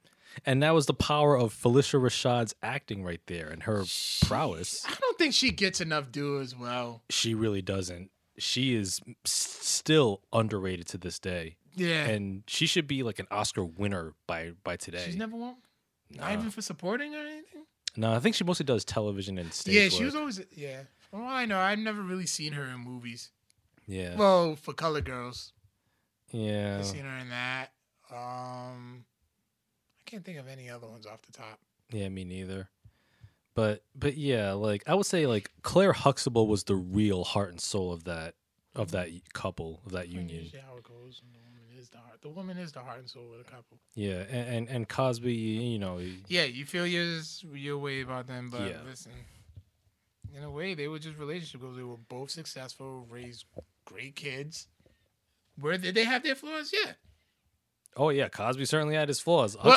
And that was the power of Felicia Rashad's acting right there and her prowess. I don't think she gets enough due as well. She really doesn't. She is still underrated to this day. Yeah. And she should be like an Oscar winner by today. She's never won? No. Not even for supporting or anything? No, I think she mostly does television and stage work. She was always... Yeah. From all I know, I've never really seen her in movies. Yeah. Well, for Color Girls. Yeah. I've seen her in that. Can't think of any other ones off the top. Yeah, me neither. But yeah, like I would say, like Claire Huxtable was the real heart and soul of that couple, of that union. Yeah, how it goes. And the woman is the heart and soul of the couple. Yeah, and Cosby, you know. Yeah, you feel your way about them, but yeah. Listen, in a way, they were just relationship goals. They were both successful, raised great kids. Where did they have their flaws? Yeah. Oh, yeah, Cosby certainly had his flaws. We're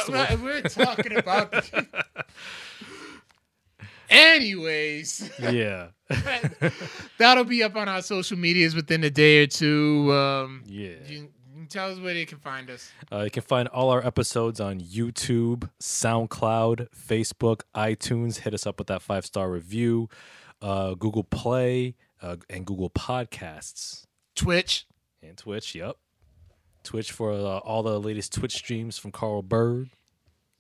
talking about this. Anyways. Yeah. That'll be up on our social medias within a day or two. Yeah. You can tell us where they can find us. You can find all our episodes on YouTube, SoundCloud, Facebook, iTunes. Hit us up with that 5-star review. Google Play and Google Podcasts. Twitch. And Twitch, yep. Twitch for all the latest Twitch streams from Carl Bird.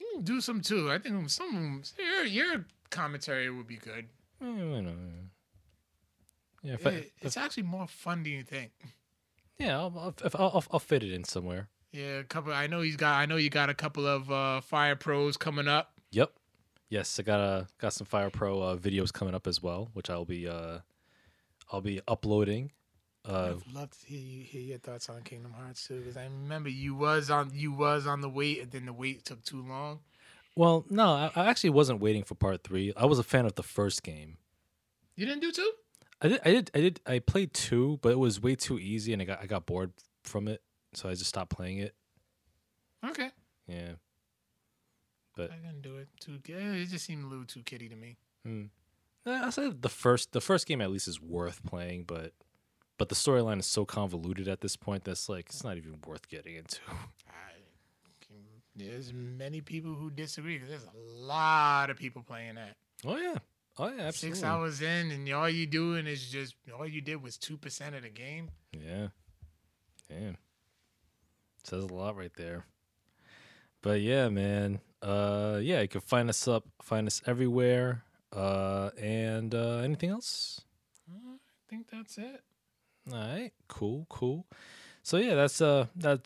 You can do some too. I think some of them, your commentary would be good. Yeah, it's actually more fun than you think. Yeah, I'll fit it in somewhere. Yeah, a couple. I know you got a couple of Fire Pros coming up. Yep. Yes, I got some Fire Pro videos coming up as well, which I'll be uploading. I'd love to hear your thoughts on Kingdom Hearts too, because I remember you was on the wait, and then the wait took too long. Well, no, I actually wasn't waiting for part 3. I was a fan of the first game. You didn't do 2? I did. I played 2, but it was way too easy, and I got bored from it, so I just stopped playing it. Okay. Yeah. But I didn't do it too. It just seemed a little too kiddie to me. I said the first game at least is worth playing, but. But the storyline is so convoluted at this point that's like it's not even worth getting into. There's many people who disagree because there's a lot of people playing that. Oh yeah, Oh yeah, absolutely. 6 hours in, and all you doing is just all you did was 2% of the game. Yeah, damn. Says a lot right there. But yeah, man. Yeah, you can find us up, find us everywhere. And anything else? I think that's it. All right, cool, cool. So yeah, that's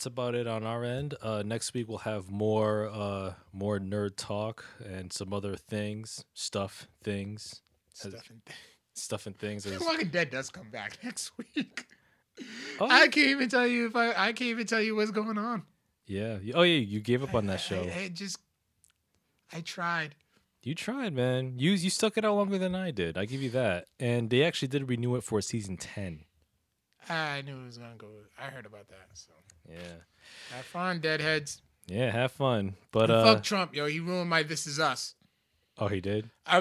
about it on our end. Next week we'll have more more nerd talk and some other things, stuff and things. The Walking Dead does come back next week. Oh. I can't even tell you if I can't even tell you what's going on. Yeah. Oh yeah, you gave up on that show. I tried. You tried, man. You stuck it out longer than I did. I give you that. And they actually did renew it for season 10. I knew it was gonna go. I heard about that. So yeah, have fun, deadheads. Yeah, have fun. But fuck Trump, yo. He ruined my This Is Us. Oh, he did. I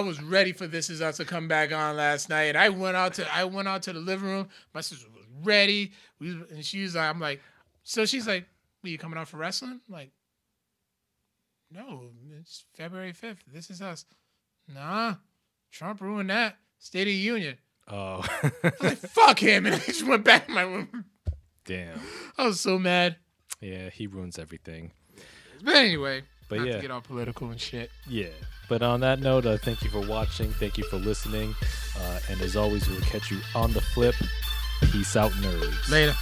was ready for This Is Us to come back on last night, and I went out to the living room. My sister was ready. And she was like, she's like, "Are you coming out for wrestling?" I'm like, no, it's February 5th. This Is Us. Nah, Trump ruined that. State of the Union. Oh, I was like, fuck him, and I just went back to my room. Damn, I was so mad. Yeah, he ruins everything. But anyway, but yeah, to get all political and shit. Yeah, but on that note, thank you for watching, thank you for listening, and as always, we'll catch you on the flip. Peace out, nerds. Later.